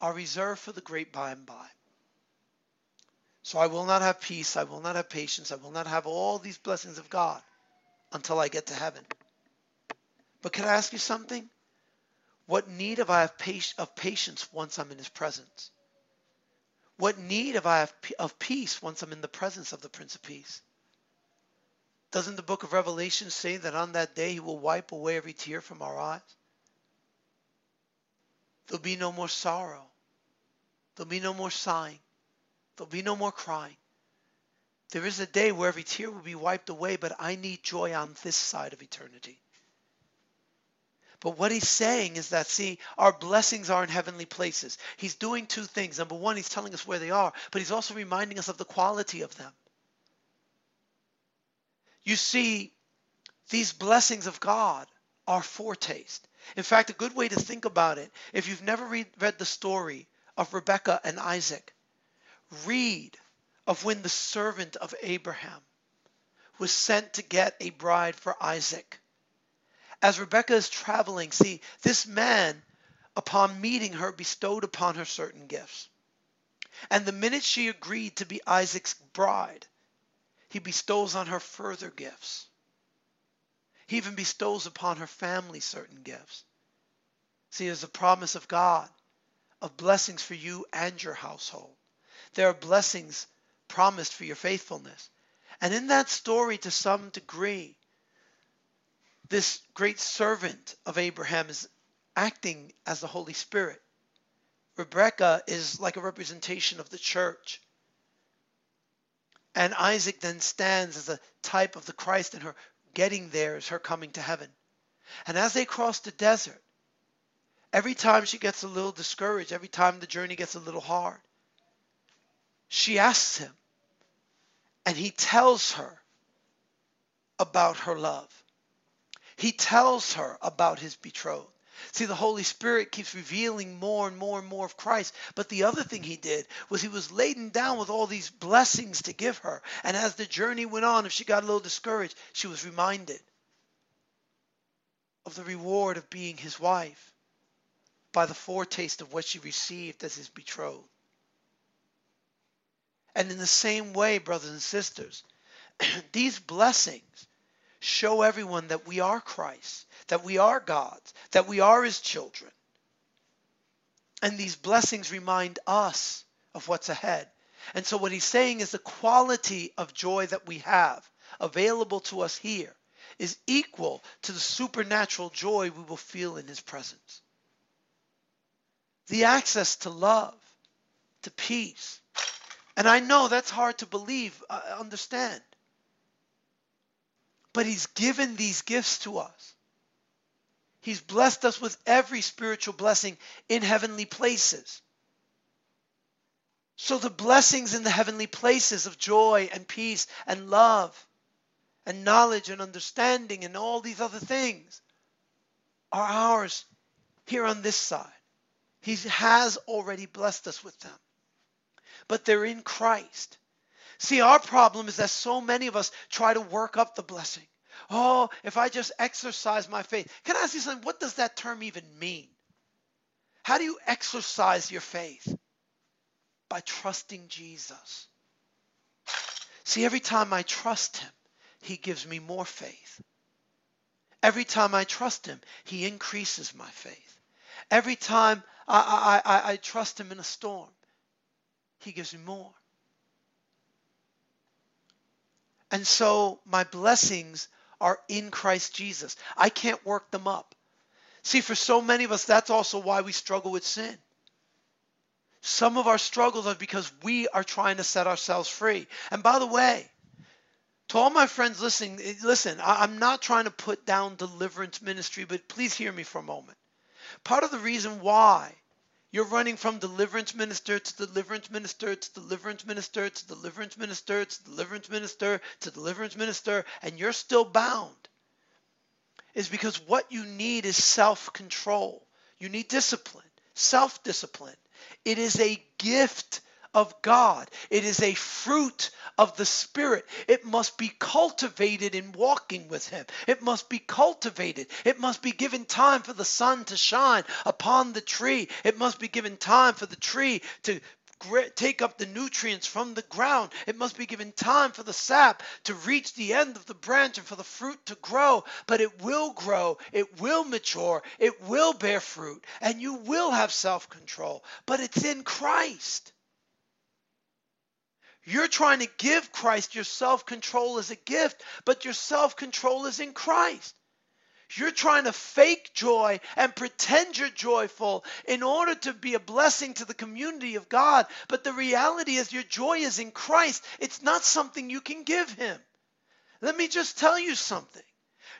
are reserved for the great by and by. So I will not have peace, I will not have patience, I will not have all these blessings of God until I get to heaven. But can I ask you something? What need have I of patience once I'm in his presence? What need have I of peace once I'm in the presence of the Prince of Peace? Doesn't the book of Revelation say that on that day he will wipe away every tear from our eyes? There'll be no more sorrow. There'll be no more sighing. There'll be no more crying. There is a day where every tear will be wiped away, but I need joy on this side of eternity. But what he's saying is that, see, our blessings are in heavenly places. He's doing two things. Number one, he's telling us where they are, but he's also reminding us of the quality of them. You see, these blessings of God are foretaste. In fact, a good way to think about it, if you've never read the story of Rebekah and Isaac, read of when the servant of Abraham was sent to get a bride for Isaac. As Rebekah is traveling, see, this man, upon meeting her, bestowed upon her certain gifts. And the minute she agreed to be Isaac's bride, he bestows on her further gifts. He even bestows upon her family certain gifts. See, there's a promise of God of blessings for you and your household. There are blessings promised for your faithfulness. And in that story, to some degree, this great servant of Abraham is acting as the Holy Spirit. Rebekah is like a representation of the church. And Isaac then stands as a type of the Christ, and her getting there is her coming to heaven. And as they cross the desert, every time she gets a little discouraged, every time the journey gets a little hard, she asks him, and he tells her about her love. He tells her about his betrothed. See, the Holy Spirit keeps revealing more and more and more of Christ. But the other thing he did was he was laden down with all these blessings to give her. And as the journey went on, if she got a little discouraged, she was reminded of the reward of being his wife by the foretaste of what she received as his betrothed. And in the same way, brothers and sisters, these blessings show everyone that we are Christ, that we are God's, that we are his children. And these blessings remind us of what's ahead. And so what he's saying is the quality of joy that we have available to us here is equal to the supernatural joy we will feel in his presence. The access to love, to peace. And I know that's hard to believe, understand. But he's given these gifts to us. He's blessed us with every spiritual blessing in heavenly places. So the blessings in the heavenly places of joy and peace and love and knowledge and understanding and all these other things are ours here on this side. He has already blessed us with them. But they're in Christ. See, our problem is that so many of us try to work up the blessing. Oh, if I just exercise my faith. Can I ask you something? What does that term even mean? How do you exercise your faith? By trusting Jesus. See, every time I trust him, he gives me more faith. Every time I trust him, he increases my faith. Every time I trust him in a storm, he gives me more. And so my blessings are in Christ Jesus. I can't work them up. See, for so many of us, that's also why we struggle with sin. Some of our struggles are because we are trying to set ourselves free. And by the way, to all my friends listening, listen, I'm not trying to put down deliverance ministry, but please hear me for a moment. Part of the reason why you're running from deliverance minister to deliverance minister to deliverance minister to deliverance minister to deliverance minister to deliverance minister, and you're still bound, is because what you need is self-control. You need discipline, self-discipline. It is a gift of God. It is a fruit of the Spirit. It must be cultivated in walking with him. It must be cultivated. It must be given time for the sun to shine upon the tree. It must be given time for the tree to take up the nutrients from the ground. It must be given time for the sap to reach the end of the branch and for the fruit to grow. But it will grow. It will mature. It will bear fruit. And you will have self-control. But it's in Christ. You're trying to give Christ your self-control as a gift, but your self-control is in Christ. You're trying to fake joy and pretend you're joyful in order to be a blessing to the community of God, but the reality is your joy is in Christ. It's not something you can give him. Let me just tell you something.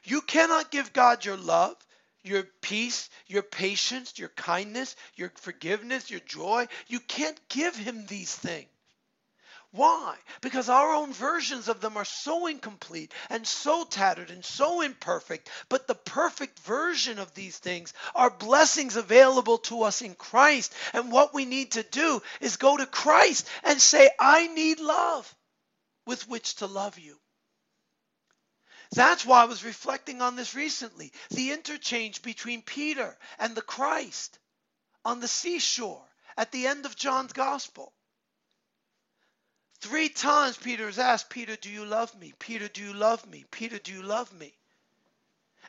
You cannot give God your love, your peace, your patience, your kindness, your forgiveness, your joy. You can't give him these things. Why? Because our own versions of them are so incomplete and so tattered and so imperfect, but the perfect version of these things are blessings available to us in Christ. And what we need to do is go to Christ and say, I need love with which to love you. That's why I was reflecting on this recently, the interchange between Peter and the Christ on the seashore at the end of John's Gospel. 3 times Peter is asked, Peter, do you love me? Peter, do you love me? Peter, do you love me?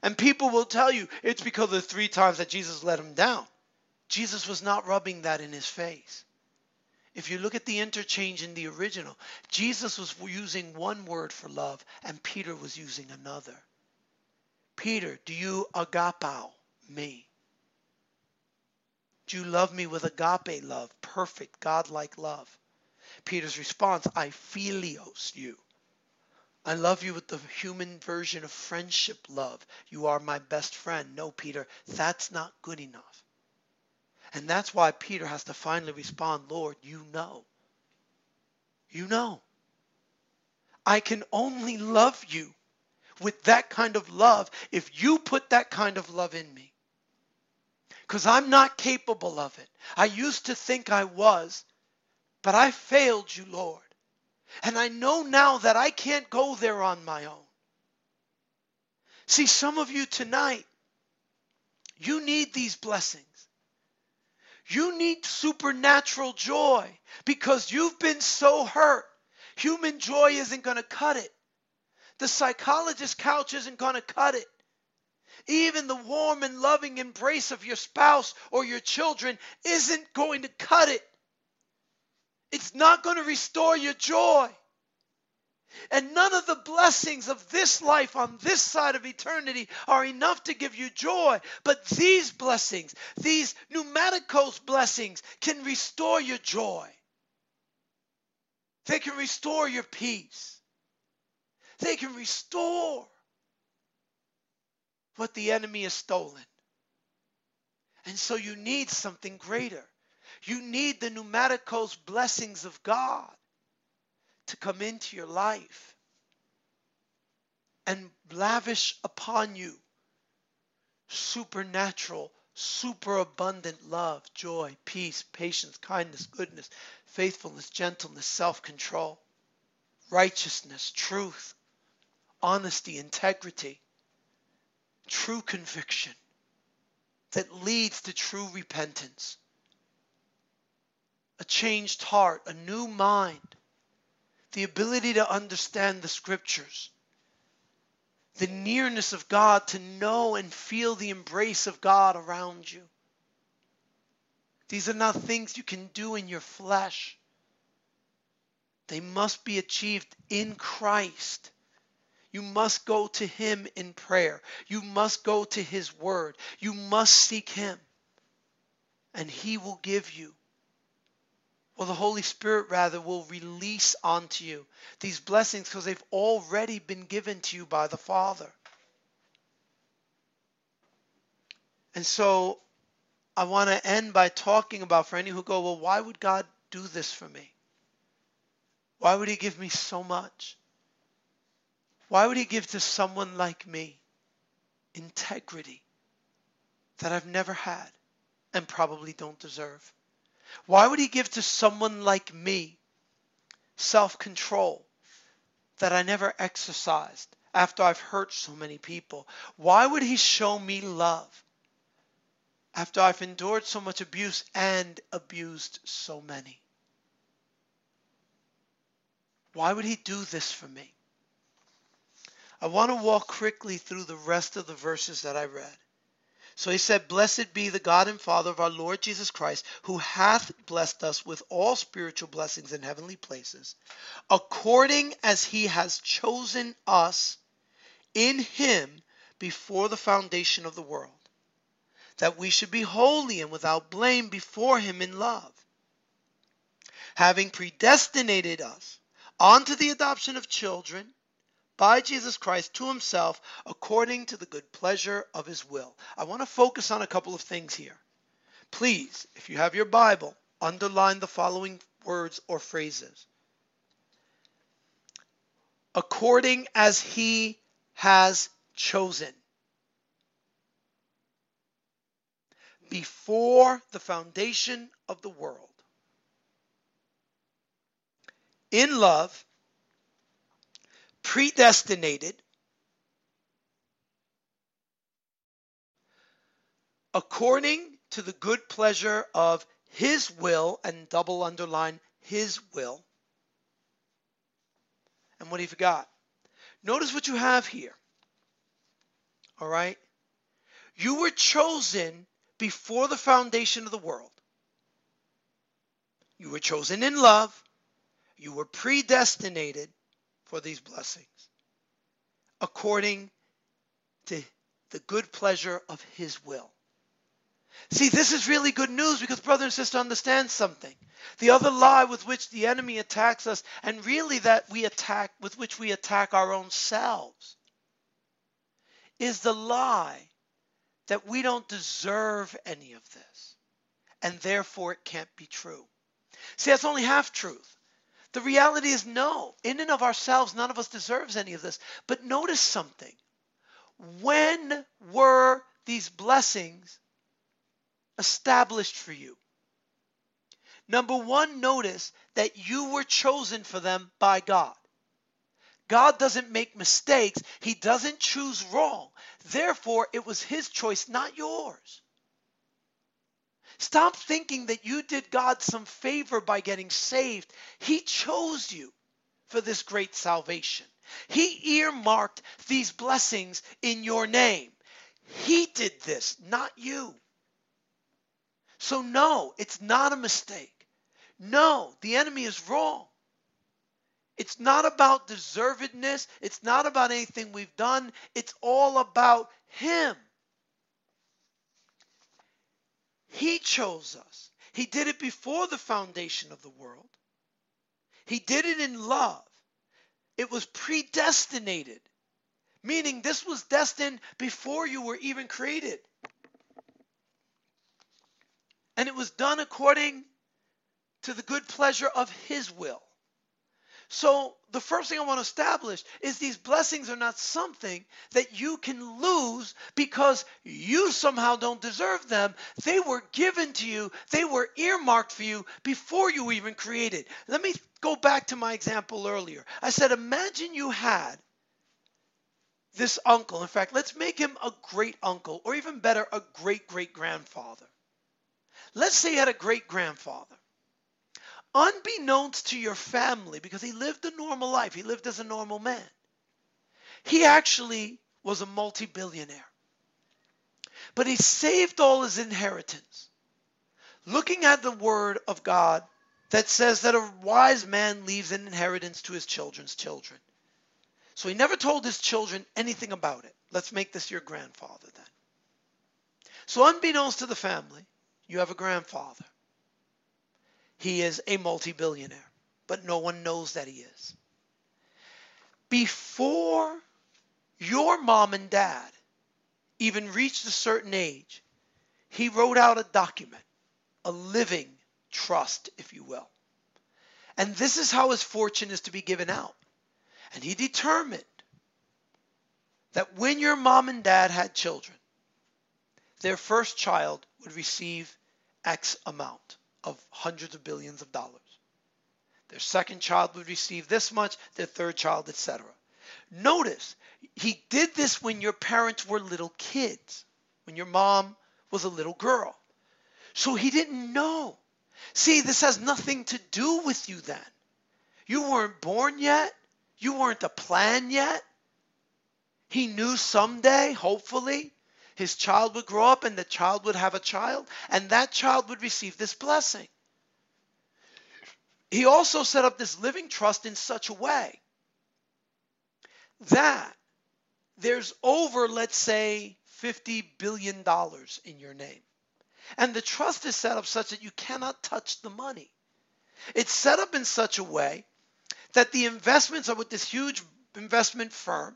And people will tell you it's because of the 3 times that Jesus let him down. Jesus was not rubbing that in his face. If you look at the interchange in the original, Jesus was using one word for love and Peter was using another. Peter, do you agapao me? Do you love me with agape love, perfect, godlike love? Peter's response, I philios you. I love you with the human version of friendship love. You are my best friend. No, Peter, that's not good enough. And that's why Peter has to finally respond, Lord, you know. You know. I can only love you with that kind of love if you put that kind of love in me. Because I'm not capable of it. I used to think I was, but I failed you, Lord. And I know now that I can't go there on my own. See, some of you tonight, you need these blessings. You need supernatural joy because you've been so hurt. Human joy isn't going to cut it. The psychologist's couch isn't going to cut it. Even the warm and loving embrace of your spouse or your children isn't going to cut it. It's not going to restore your joy. And none of the blessings of this life on this side of eternity are enough to give you joy. But these blessings, these pneumaticos blessings, can restore your joy. They can restore your peace. They can restore what the enemy has stolen. And so you need something greater. You need the pneumaticos blessings of God to come into your life and lavish upon you supernatural, superabundant love, joy, peace, patience, kindness, goodness, faithfulness, gentleness, self-control, righteousness, truth, honesty, integrity, true conviction that leads to true repentance, a changed heart, a new mind, the ability to understand the scriptures, the nearness of God, to know and feel the embrace of God around you. These are not things you can do in your flesh. They must be achieved in Christ. You must go to Him in prayer. You must go to His Word. You must seek Him. And He will give you, or the Holy Spirit, rather, will release onto you these blessings because they've already been given to you by the Father. And so I want to end by talking about, for any who go, well, why would God do this for me? Why would He give me so much? Why would He give to someone like me integrity that I've never had and probably don't deserve? Why would He give to someone like me self-control that I never exercised after I've hurt so many people? Why would He show me love after I've endured so much abuse and abused so many? Why would He do this for me? I want to walk quickly through the rest of the verses that I read. So He said, blessed be the God and Father of our Lord Jesus Christ, who hath blessed us with all spiritual blessings in heavenly places, according as He has chosen us in Him before the foundation of the world, that we should be holy and without blame before Him in love, having predestinated us unto the adoption of children by Jesus Christ to Himself, according to the good pleasure of His will. I want to focus on a couple of things here. Please, if you have your Bible, underline the following words or phrases. according as he has chosen before the foundation of the world, in love, predestinated according to the good pleasure of his will, and double underline his will. And what do you forgot? Notice what you have here. All right? You were chosen before the foundation of the world. You were chosen in love. You were predestinated for these blessings according to the good pleasure of his will. See, this is really good news, because brother and sister, understand something. The other lie with which the enemy attacks us, and really that we attack, with which we attack our own selves, is the lie that we don't deserve any of this, and therefore it can't be true. See, that's only half truth. The reality is no, in and of ourselves, none of us deserves any of this. But notice something. When were these blessings established for you? Number one, notice that you were chosen for them by God. God doesn't make mistakes. He doesn't choose wrong. Therefore, it was his choice, not yours. Stop thinking that you did God some favor by getting saved. He chose you for this great salvation. He earmarked these blessings in your name. He did this, not you. So no, it's not a mistake. No, the enemy is wrong. It's not about deservedness. It's not about anything we've done. It's all about him. He chose us. He did it before the foundation of the world. He did it in love. It was predestinated, meaning this was destined before you were even created. And it was done according to the good pleasure of his will. So the first thing I want to establish is these blessings are not something that you can lose because you somehow don't deserve them. They were given to you. They were earmarked for you before you were even created. Let me go back to my example earlier. I said, imagine you had this uncle. In fact, let's make him a great uncle, or even better, a great-great-grandfather. Let's say you had a great-grandfather. Unbeknownst to your family, because he lived a normal life, he lived as a normal man, he actually was a multi-billionaire. But he saved all his inheritance, looking at the word of God that says that a wise man leaves an inheritance to his children's children. So he never told his children anything about it. Let's make this your grandfather then. So unbeknownst to the family, you have a grandfather. He is a multi-billionaire, but no one knows that he is. Before your mom and dad even reached a certain age, he wrote out a document, a living trust, if you will. And this is how his fortune is to be given out. And he determined that when your mom and dad had children, their first child would receive X amount of hundreds of billions of dollars. Their second child would receive this much, their third child, etc. Notice, he did this when your parents were little kids, when your mom was a little girl. So he didn't know. See, this has nothing to do with you then. You weren't born yet. You weren't a plan yet. He knew someday, hopefully, his child would grow up, and the child would have a child, and that child would receive this blessing. He also set up this living trust in such a way that there's over, let's say, $50 billion in your name. And the trust is set up such that you cannot touch the money. It's set up in such a way that the investments are with this huge investment firm.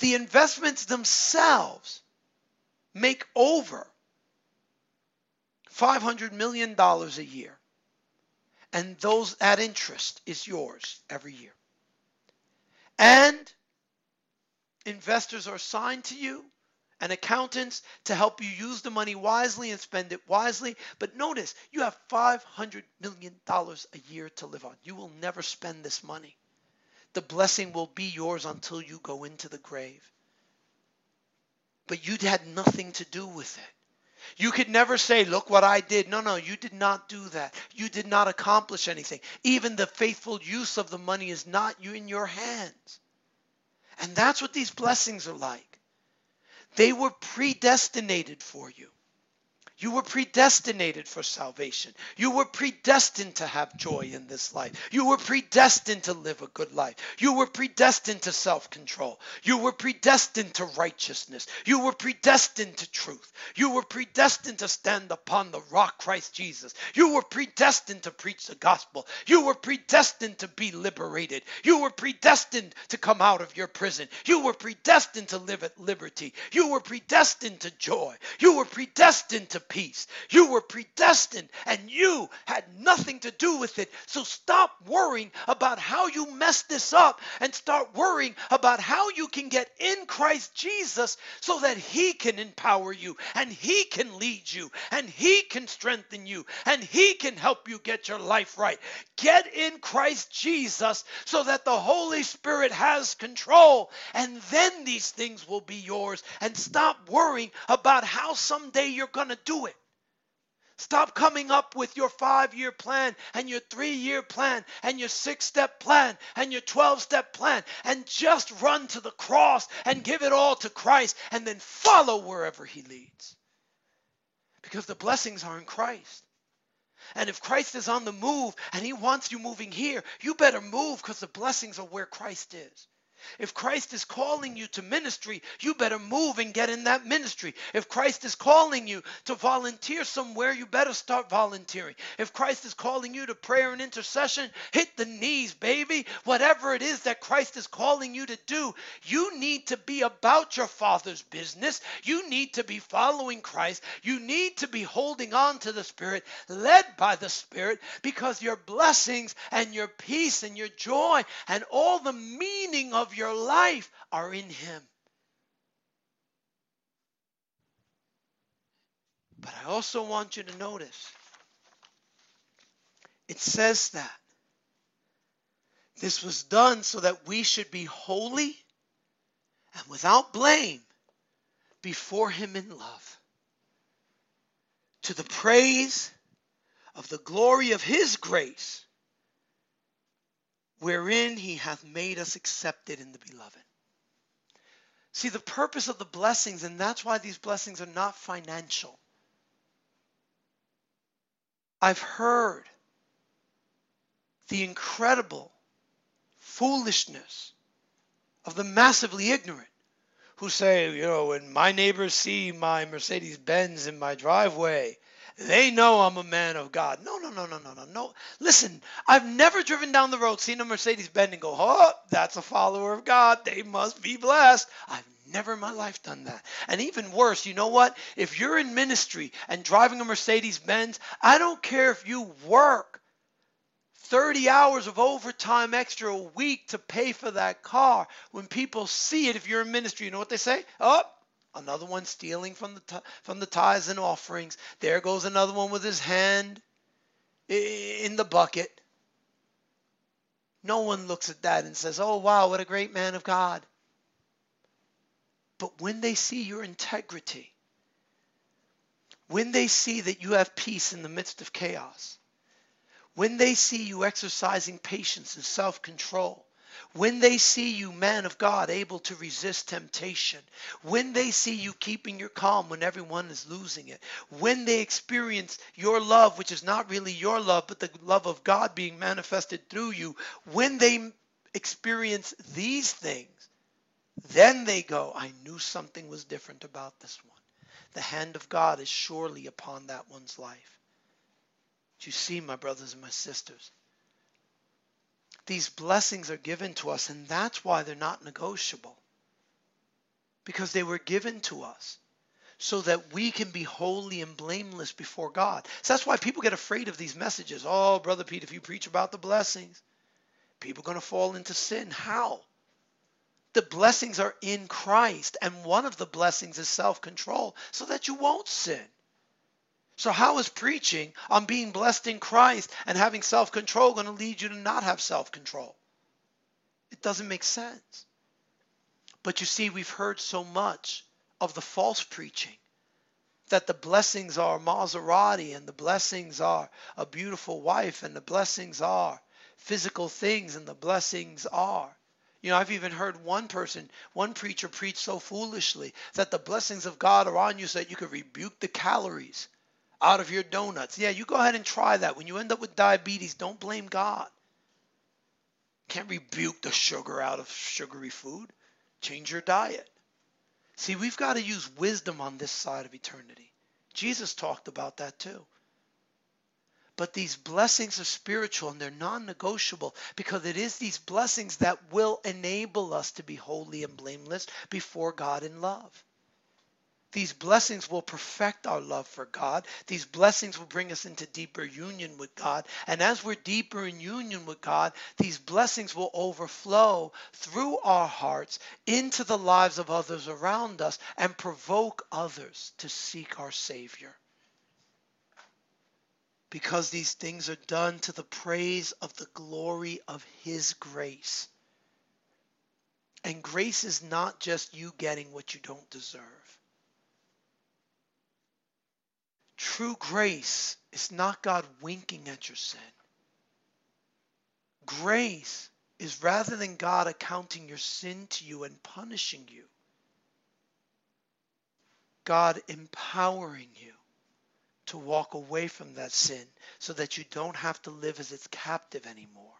The investments themselves make over $500 million a year. And those at interest is yours every year. And investors are assigned to you and accountants to help you use the money wisely and spend it wisely. But notice, you have $500 million a year to live on. You will never spend this money. The blessing will be yours until you go into the grave. But you had nothing to do with it. You could never say, look what I did. No, you did not do that. You did not accomplish anything. Even the faithful use of the money is not in your hands. And that's what these blessings are like. They were predestinated for you. You were predestinated for salvation. You were predestined to have joy in this life. You were predestined to live a good life. You were predestined to self-control. You were predestined to righteousness. You were predestined to truth. You were predestined to stand upon the rock, Christ Jesus. You were predestined to preach the gospel. You were predestined to be liberated. You were predestined to come out of your prison. You were predestined to live at liberty. You were predestined to joy. You were predestined to peace. You were predestined and you had nothing to do with it. So stop worrying about how you messed this up and start worrying about how you can get in Christ Jesus so that he can empower you and he can lead you and he can strengthen you and he can help you get your life right. Get in Christ Jesus so that the Holy Spirit has control, and then these things will be yours. And stop worrying about how someday you're going to do it. Stop coming up with your 5-year plan and your 3-year plan and your 6-step plan and your 12-step plan, and just run to the cross and give it all to Christ and then follow wherever he leads. Because the blessings are in Christ. And if Christ is on the move and he wants you moving here, you better move, because the blessings are where Christ is. If Christ is calling you to ministry, you better move and get in that ministry. If Christ is calling you to volunteer somewhere, you better start volunteering. If Christ is calling you to prayer and intercession, hit the knees, baby. Whatever it is that Christ is calling you to do, you need to be about your Father's business. You need to be following Christ. You need to be holding on to the Spirit, led by the Spirit, because your blessings and your peace and your joy and all the meaning of your life are in him. But I also want you to notice, it says that this was done so that we should be holy and without blame before him in love, to the praise of the glory of his grace, wherein he hath made us accepted in the beloved. See, the purpose of the blessings, and that's why these blessings are not financial. I've heard the incredible foolishness of the massively ignorant who say, when my neighbors see my Mercedes Benz in my driveway, they know I'm a man of God. No. Listen, I've never driven down the road, seen a Mercedes Benz and go, oh, that's a follower of God. They must be blessed. I've never in my life done that. And even worse, you know what? If you're in ministry and driving a Mercedes Benz, I don't care if you work 30 hours of overtime extra a week to pay for that car. When people see it, if you're in ministry, you know what they say? Oh, another one stealing from the tithes and offerings. There goes another one with his hand in the bucket. No one looks at that and says, oh, wow, what a great man of God. But when they see your integrity, when they see that you have peace in the midst of chaos, when they see you exercising patience and self-control, when they see you, man of God, able to resist temptation, when they see you keeping your calm when everyone is losing it, when they experience your love, which is not really your love, but the love of God being manifested through you, when they experience these things, then they go, I knew something was different about this one. The hand of God is surely upon that one's life. Do you see, my brothers and my sisters? These blessings are given to us, and that's why they're not negotiable. Because they were given to us so that we can be holy and blameless before God. So that's why people get afraid of these messages. Oh, Brother Pete, if you preach about the blessings, people are going to fall into sin. How? The blessings are in Christ, and one of the blessings is self-control so that you won't sin. So how is preaching on being blessed in Christ and having self-control going to lead you to not have self-control? It doesn't make sense. But you see, we've heard so much of the false preaching that the blessings are Maserati, and the blessings are a beautiful wife, and the blessings are physical things, and the blessings are. You know, I've even heard one preacher preach so foolishly that the blessings of God are on you so that you can rebuke the calories out of your donuts. Yeah, you go ahead and try that. When you end up with diabetes, don't blame God. Can't rebuke the sugar out of sugary food. Change your diet. See, we've got to use wisdom on this side of eternity. Jesus talked about that too. But these blessings are spiritual and they're non-negotiable, because it is these blessings that will enable us to be holy and blameless before God in love. These blessings will perfect our love for God. These blessings will bring us into deeper union with God. And as we're deeper in union with God, these blessings will overflow through our hearts into the lives of others around us and provoke others to seek our Savior. Because these things are done to the praise of the glory of His grace. And grace is not just you getting what you don't deserve. True grace is not God winking at your sin. Grace is rather than God accounting your sin to you and punishing you, God empowering you to walk away from that sin so that you don't have to live as its captive anymore.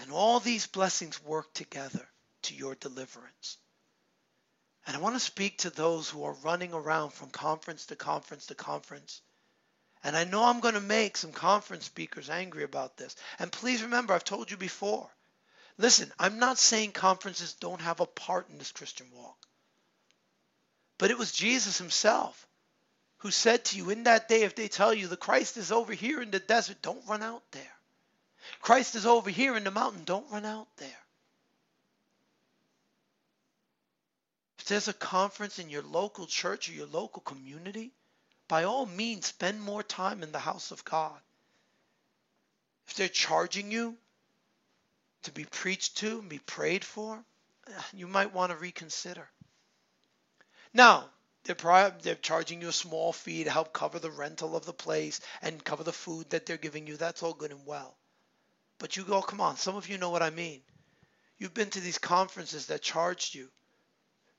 And all these blessings work together to your deliverance. And I want to speak to those who are running around from conference to conference to conference. And I know I'm going to make some conference speakers angry about this. And please remember, I've told you before. Listen, I'm not saying conferences don't have a part in this Christian walk. But it was Jesus himself who said to you in that day, if they tell you the Christ is over here in the desert, don't run out there. Christ is over here in the mountain, don't run out there. If there's a conference in your local church or your local community, by all means, spend more time in the house of God. If they're charging you to be preached to and be prayed for, you might want to reconsider. Now, they're charging you a small fee to help cover the rental of the place and cover the food that they're giving you. That's all good and well. But you go, come on, some of you know what I mean. You've been to these conferences that charged you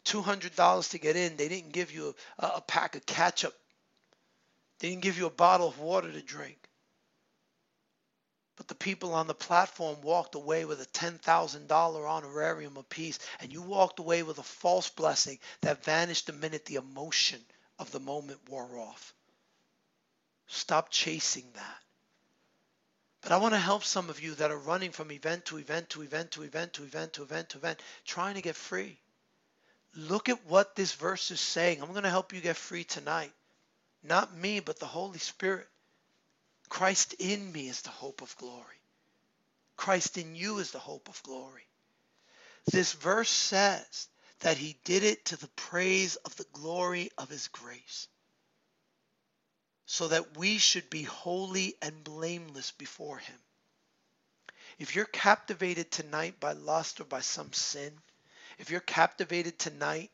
$200 to get in. They didn't give you a pack of ketchup. They didn't give you a bottle of water to drink. But the people on the platform walked away with a $10,000 honorarium apiece, and you walked away with a false blessing that vanished the minute the emotion of the moment wore off. Stop chasing that. But I want to help some of you that are running from event to event to event to event to event to event to event, trying to get free. Look at what this verse is saying. I'm going to help you get free tonight. Not me, but the Holy Spirit. Christ in me is the hope of glory. Christ in you is the hope of glory. This verse says that he did it to the praise of the glory of his grace, so that we should be holy and blameless before him. If you're captivated tonight by lust or by some sin, if you're captivated tonight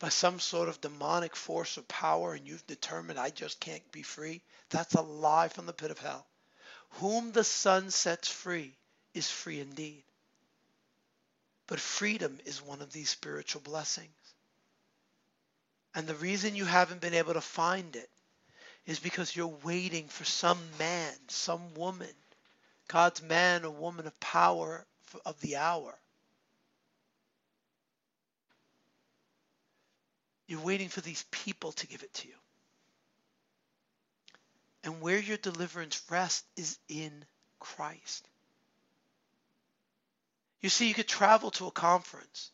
by some sort of demonic force or power, and you've determined, I just can't be free, that's a lie from the pit of hell. Whom the Son sets free is free indeed. But freedom is one of these spiritual blessings. And the reason you haven't been able to find it is because you're waiting for some man, some woman, God's man or woman of power of the hour. You're waiting for these people to give it to you. And where your deliverance rests is in Christ. You see, you could travel to a conference,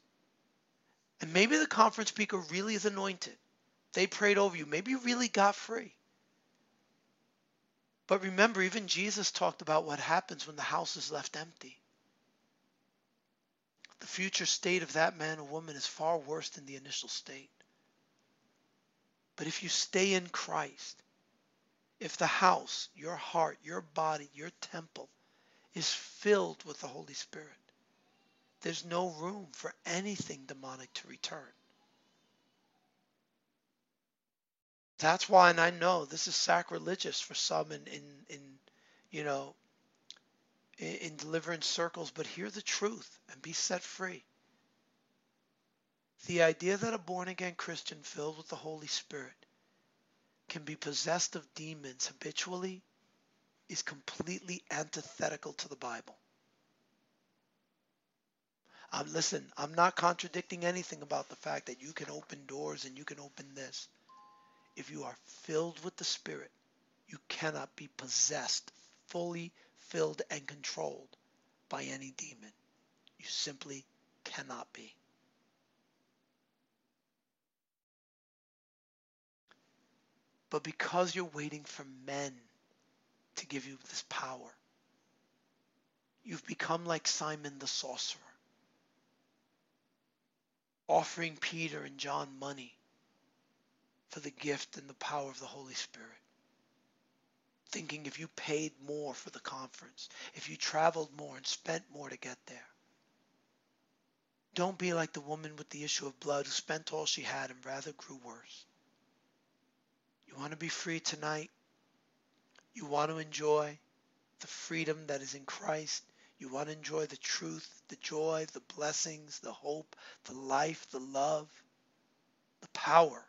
and maybe the conference speaker really is anointed. They prayed over you. Maybe you really got free. But remember, even Jesus talked about what happens when the house is left empty. future state of that man or woman is far worse than the initial state. But if you stay in Christ, if the house, your heart, your body, your temple is filled with the Holy Spirit, there's no room for anything demonic to return. That's why, and I know this is sacrilegious for some in deliverance circles, but hear the truth and be set free. The idea that a born-again Christian filled with the Holy Spirit can be possessed of demons habitually is completely antithetical to the Bible. Listen, I'm not contradicting anything about the fact that you can open doors and you can open this. If you are filled with the Spirit, you cannot be possessed, fully filled and controlled by any demon. You simply cannot be. But because you're waiting for men to give you this power, you've become like Simon the sorcerer, offering Peter and John money for the gift and the power of the Holy Spirit, thinking if you paid more for the conference, if you traveled more and spent more to get there. Don't be like the woman with the issue of blood who spent all she had and rather grew worse. You want to be free tonight? You want to enjoy the freedom that is in Christ? You want to enjoy the truth, the joy, the blessings, the hope, the life, the love, the power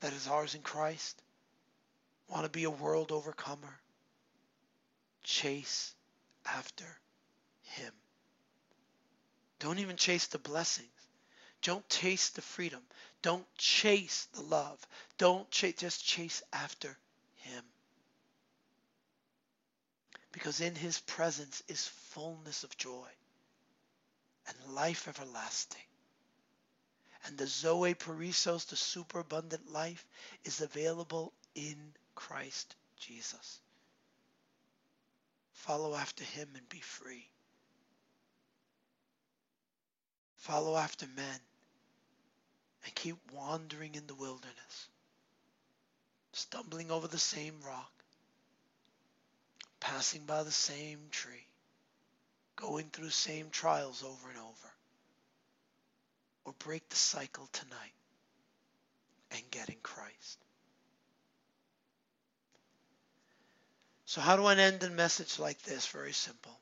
that is ours in Christ? Want to be a world overcomer? Chase after him. Don't even chase the blessings. Don't chase the freedom. Don't chase the love. Don't just chase after him. Because in his presence is fullness of joy and life everlasting. And the Zoe Perissos, the superabundant life, is available in Christ Jesus. Follow after him and be free. Follow after men and keep wandering in the wilderness, stumbling over the same rock, passing by the same tree, going through the same trials over and over. Or break the cycle tonight and get in Christ. So how do I end a message like this? Very simple.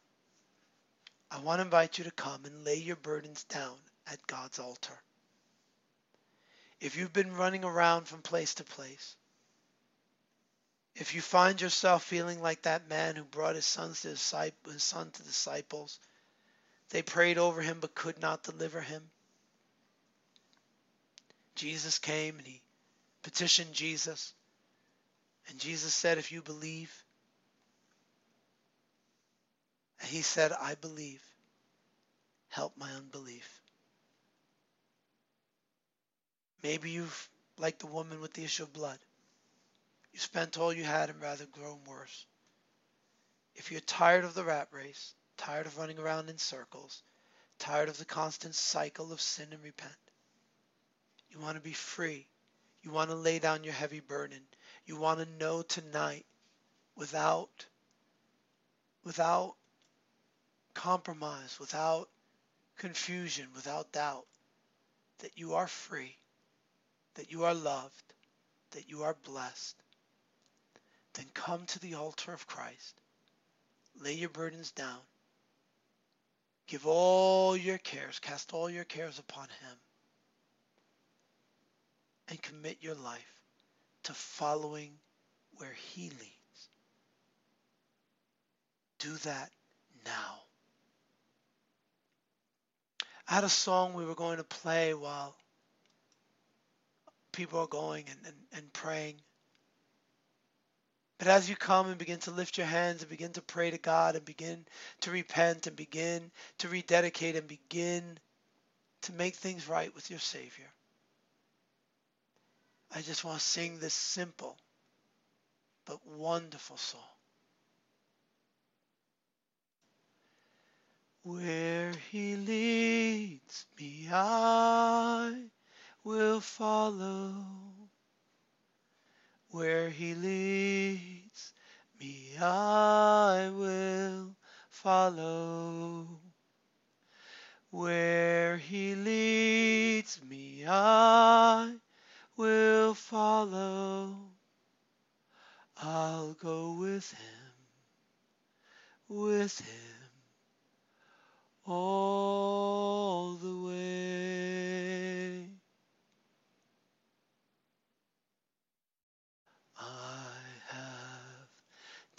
I want to invite you to come and lay your burdens down at God's altar. If you've been running around from place to place, if you find yourself feeling like that man who brought his son to disciples, they prayed over him but could not deliver him. Jesus came and he petitioned Jesus. And Jesus said, if you believe. And he said, I believe. Help my unbelief. Maybe you've, like the woman with the issue of blood, you spent all you had and rather grown worse. If you're tired of the rat race, tired of running around in circles, tired of the constant cycle of sin and repent, you want to be free. You want to lay down your heavy burden. You want to know tonight without compromise, without confusion, without doubt, that you are free, that you are loved, that you are blessed. Then come to the altar of Christ. Lay your burdens down. Give all your cares, cast all your cares upon him. And commit your life to following where he leads. Do that now. I had a song we were going to play while people are going and praying. But as you come and begin to lift your hands and begin to pray to God and begin to repent and begin to rededicate and begin to make things right with your Savior, I just want to sing this simple but wonderful song. Where He leads me, I will follow. Where He leads me, I will follow. Where He leads me, I will follow. I'll go with Him, all the way. I have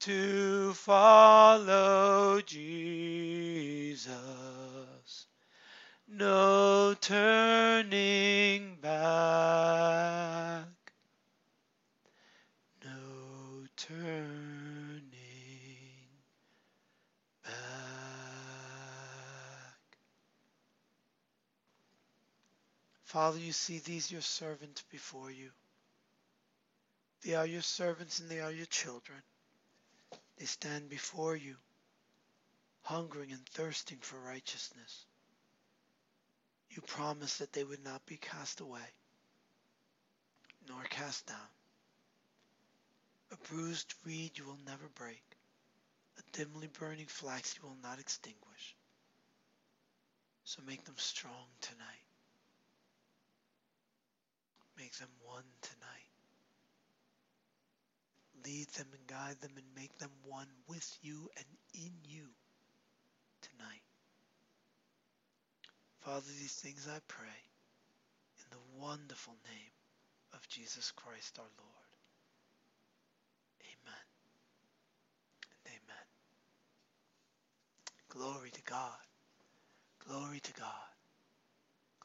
to follow Jesus. No turning back. No turning back. Father, you see these your servants before you. They are your servants and they are your children. They stand before you, hungering and thirsting for righteousness. You promised that they would not be cast away, nor cast down. A bruised reed you will never break. A dimly burning flax you will not extinguish. So make them strong tonight. Make them one tonight. Lead them and guide them and make them one with you and in you tonight. Father, these things I pray in the wonderful name of Jesus Christ our Lord. Amen and amen. Glory to God. Glory to God.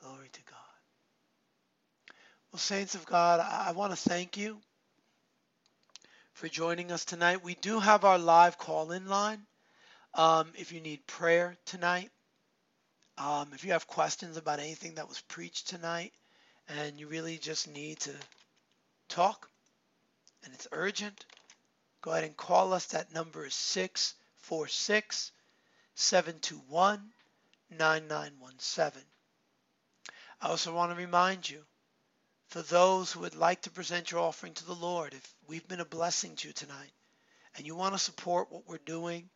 Glory to God. Well, saints of God, I want to thank you for joining us tonight. We do have our live call-in line. If you need prayer tonight, if you have questions about anything that was preached tonight and you really just need to talk and it's urgent, go ahead and call us. That number is 646-721-9917. I also want to remind you, for those who would like to present your offering to the Lord, if we've been a blessing to you tonight and you want to support what we're doing,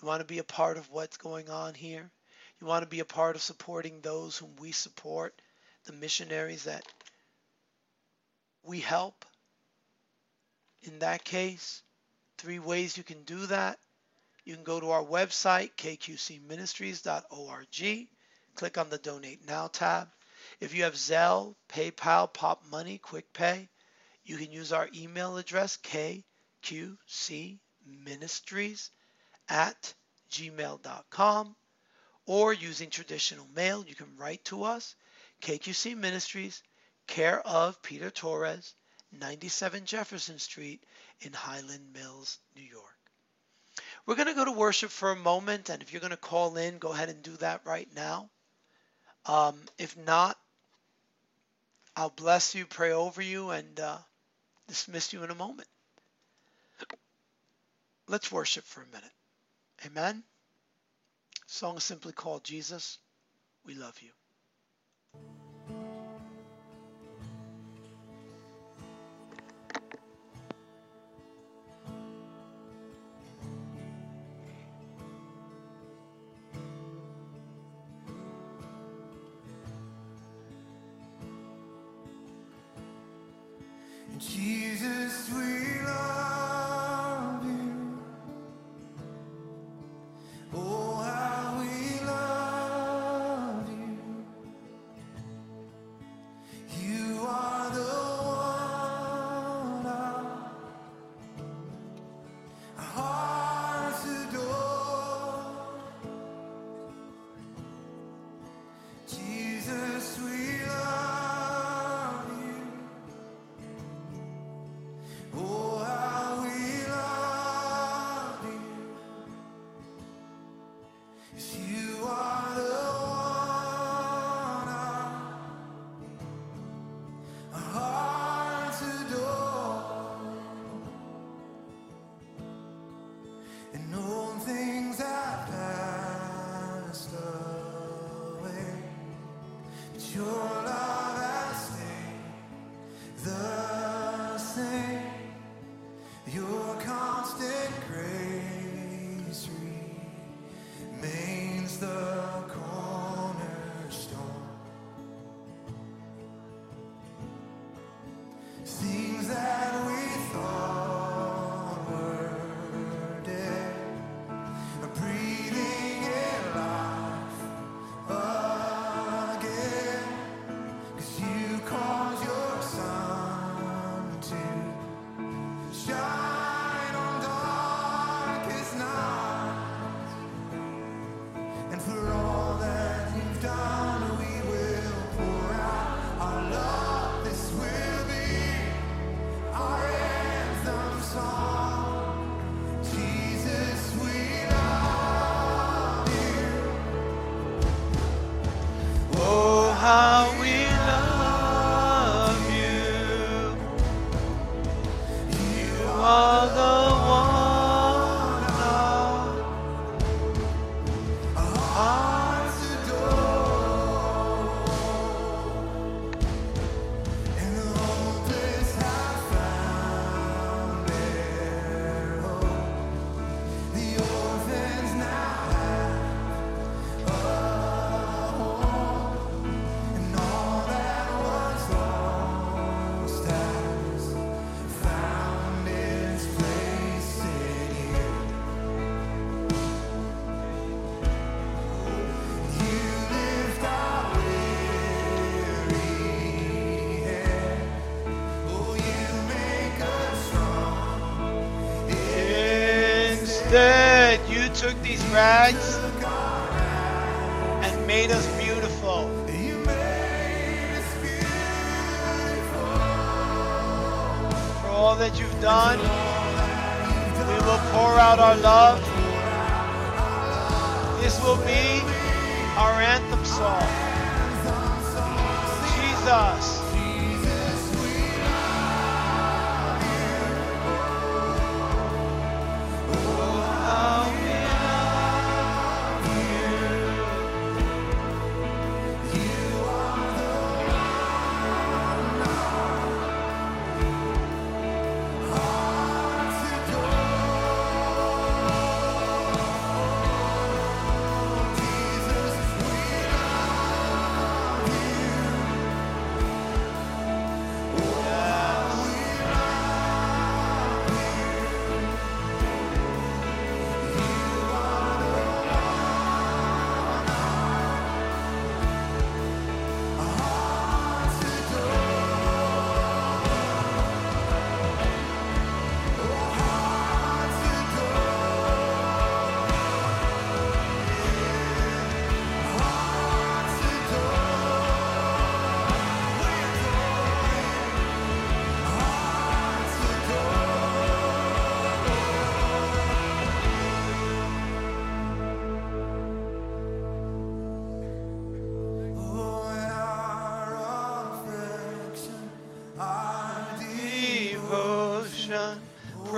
you want to be a part of what's going on here, you want to be a part of supporting those whom we support, the missionaries that we help, in that case, three ways you can do that. You can go to our website, kqcministries.org. Click on the Donate Now tab. If you have Zelle, PayPal, Pop Money, QuickPay, you can use our email address, kqcministries@gmail.com. Or using traditional mail, you can write to us, KQC Ministries, care of Peter Torres, 97 Jefferson Street in Highland Mills, New York. We're going to go to worship for a moment, and if you're going to call in, go ahead and do that right now. If not, I'll bless you, pray over you, and dismiss you in a moment. Let's worship for a minute. Amen. The song is simply called Jesus, We Love You. Jesus, we love You. Oh, how we love You. You are the one our hearts adore. how we love you. You are the one our hearts adore, and all this I found their hope. The orphans now have a home, and all that was lost has found its place in you. You lift our weary head. Oh, you make us strong. Instead, you took these rags and made us beautiful. You made us beautiful. For all that you've done, we will pour out our love. This will be our anthem song. Jesus, how we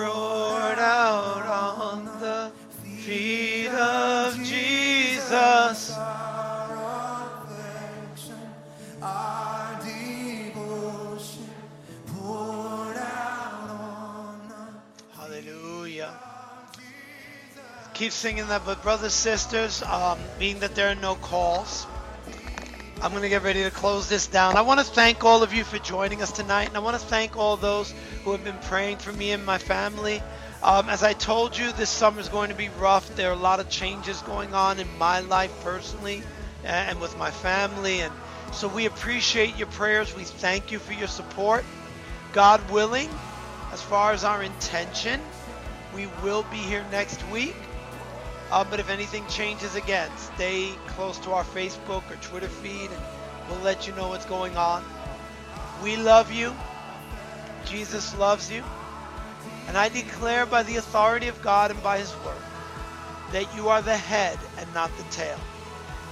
Oh, and our affection, our devotion poured out on the feet of Jesus. Our affection, our devotion poured out on the. Hallelujah. Keep singing that, but brothers, sisters, being that there are no calls, I'm going to get ready to close this down. I want to thank all of you for joining us tonight, and I want to thank all those who have been praying for me and my family. As I told you, this summer is going to be rough. There are a lot of changes going on in my life personally and with my family, and so we appreciate your prayers. We thank you for your support. God willing, as far as our intention, we will be here next week. But if anything changes again, stay close to our Facebook or Twitter feed, and we'll let you know what's going on. We love you. Jesus loves you. And I declare by the authority of God and by his word that you are the head and not the tail.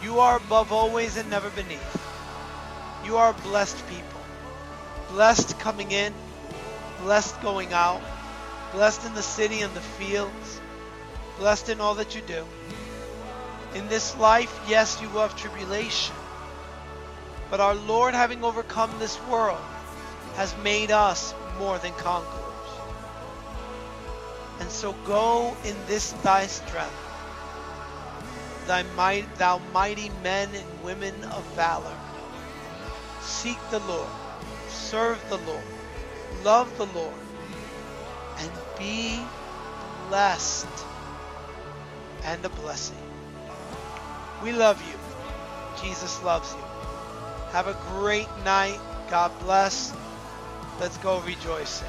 You are above always and never beneath. You are blessed people. Blessed coming in. Blessed going out. Blessed in the city and the fields. Blessed in all that you do. In this life, yes, you will have tribulation. But our Lord, having overcome this world, has made us more than conquerors. And so go in this thy strength, thou mighty men and women of valor. Seek the Lord, serve the Lord, love the Lord, and be blessed. And a blessing. We love you. Jesus loves you. Have a great night. God bless. Let's go rejoicing.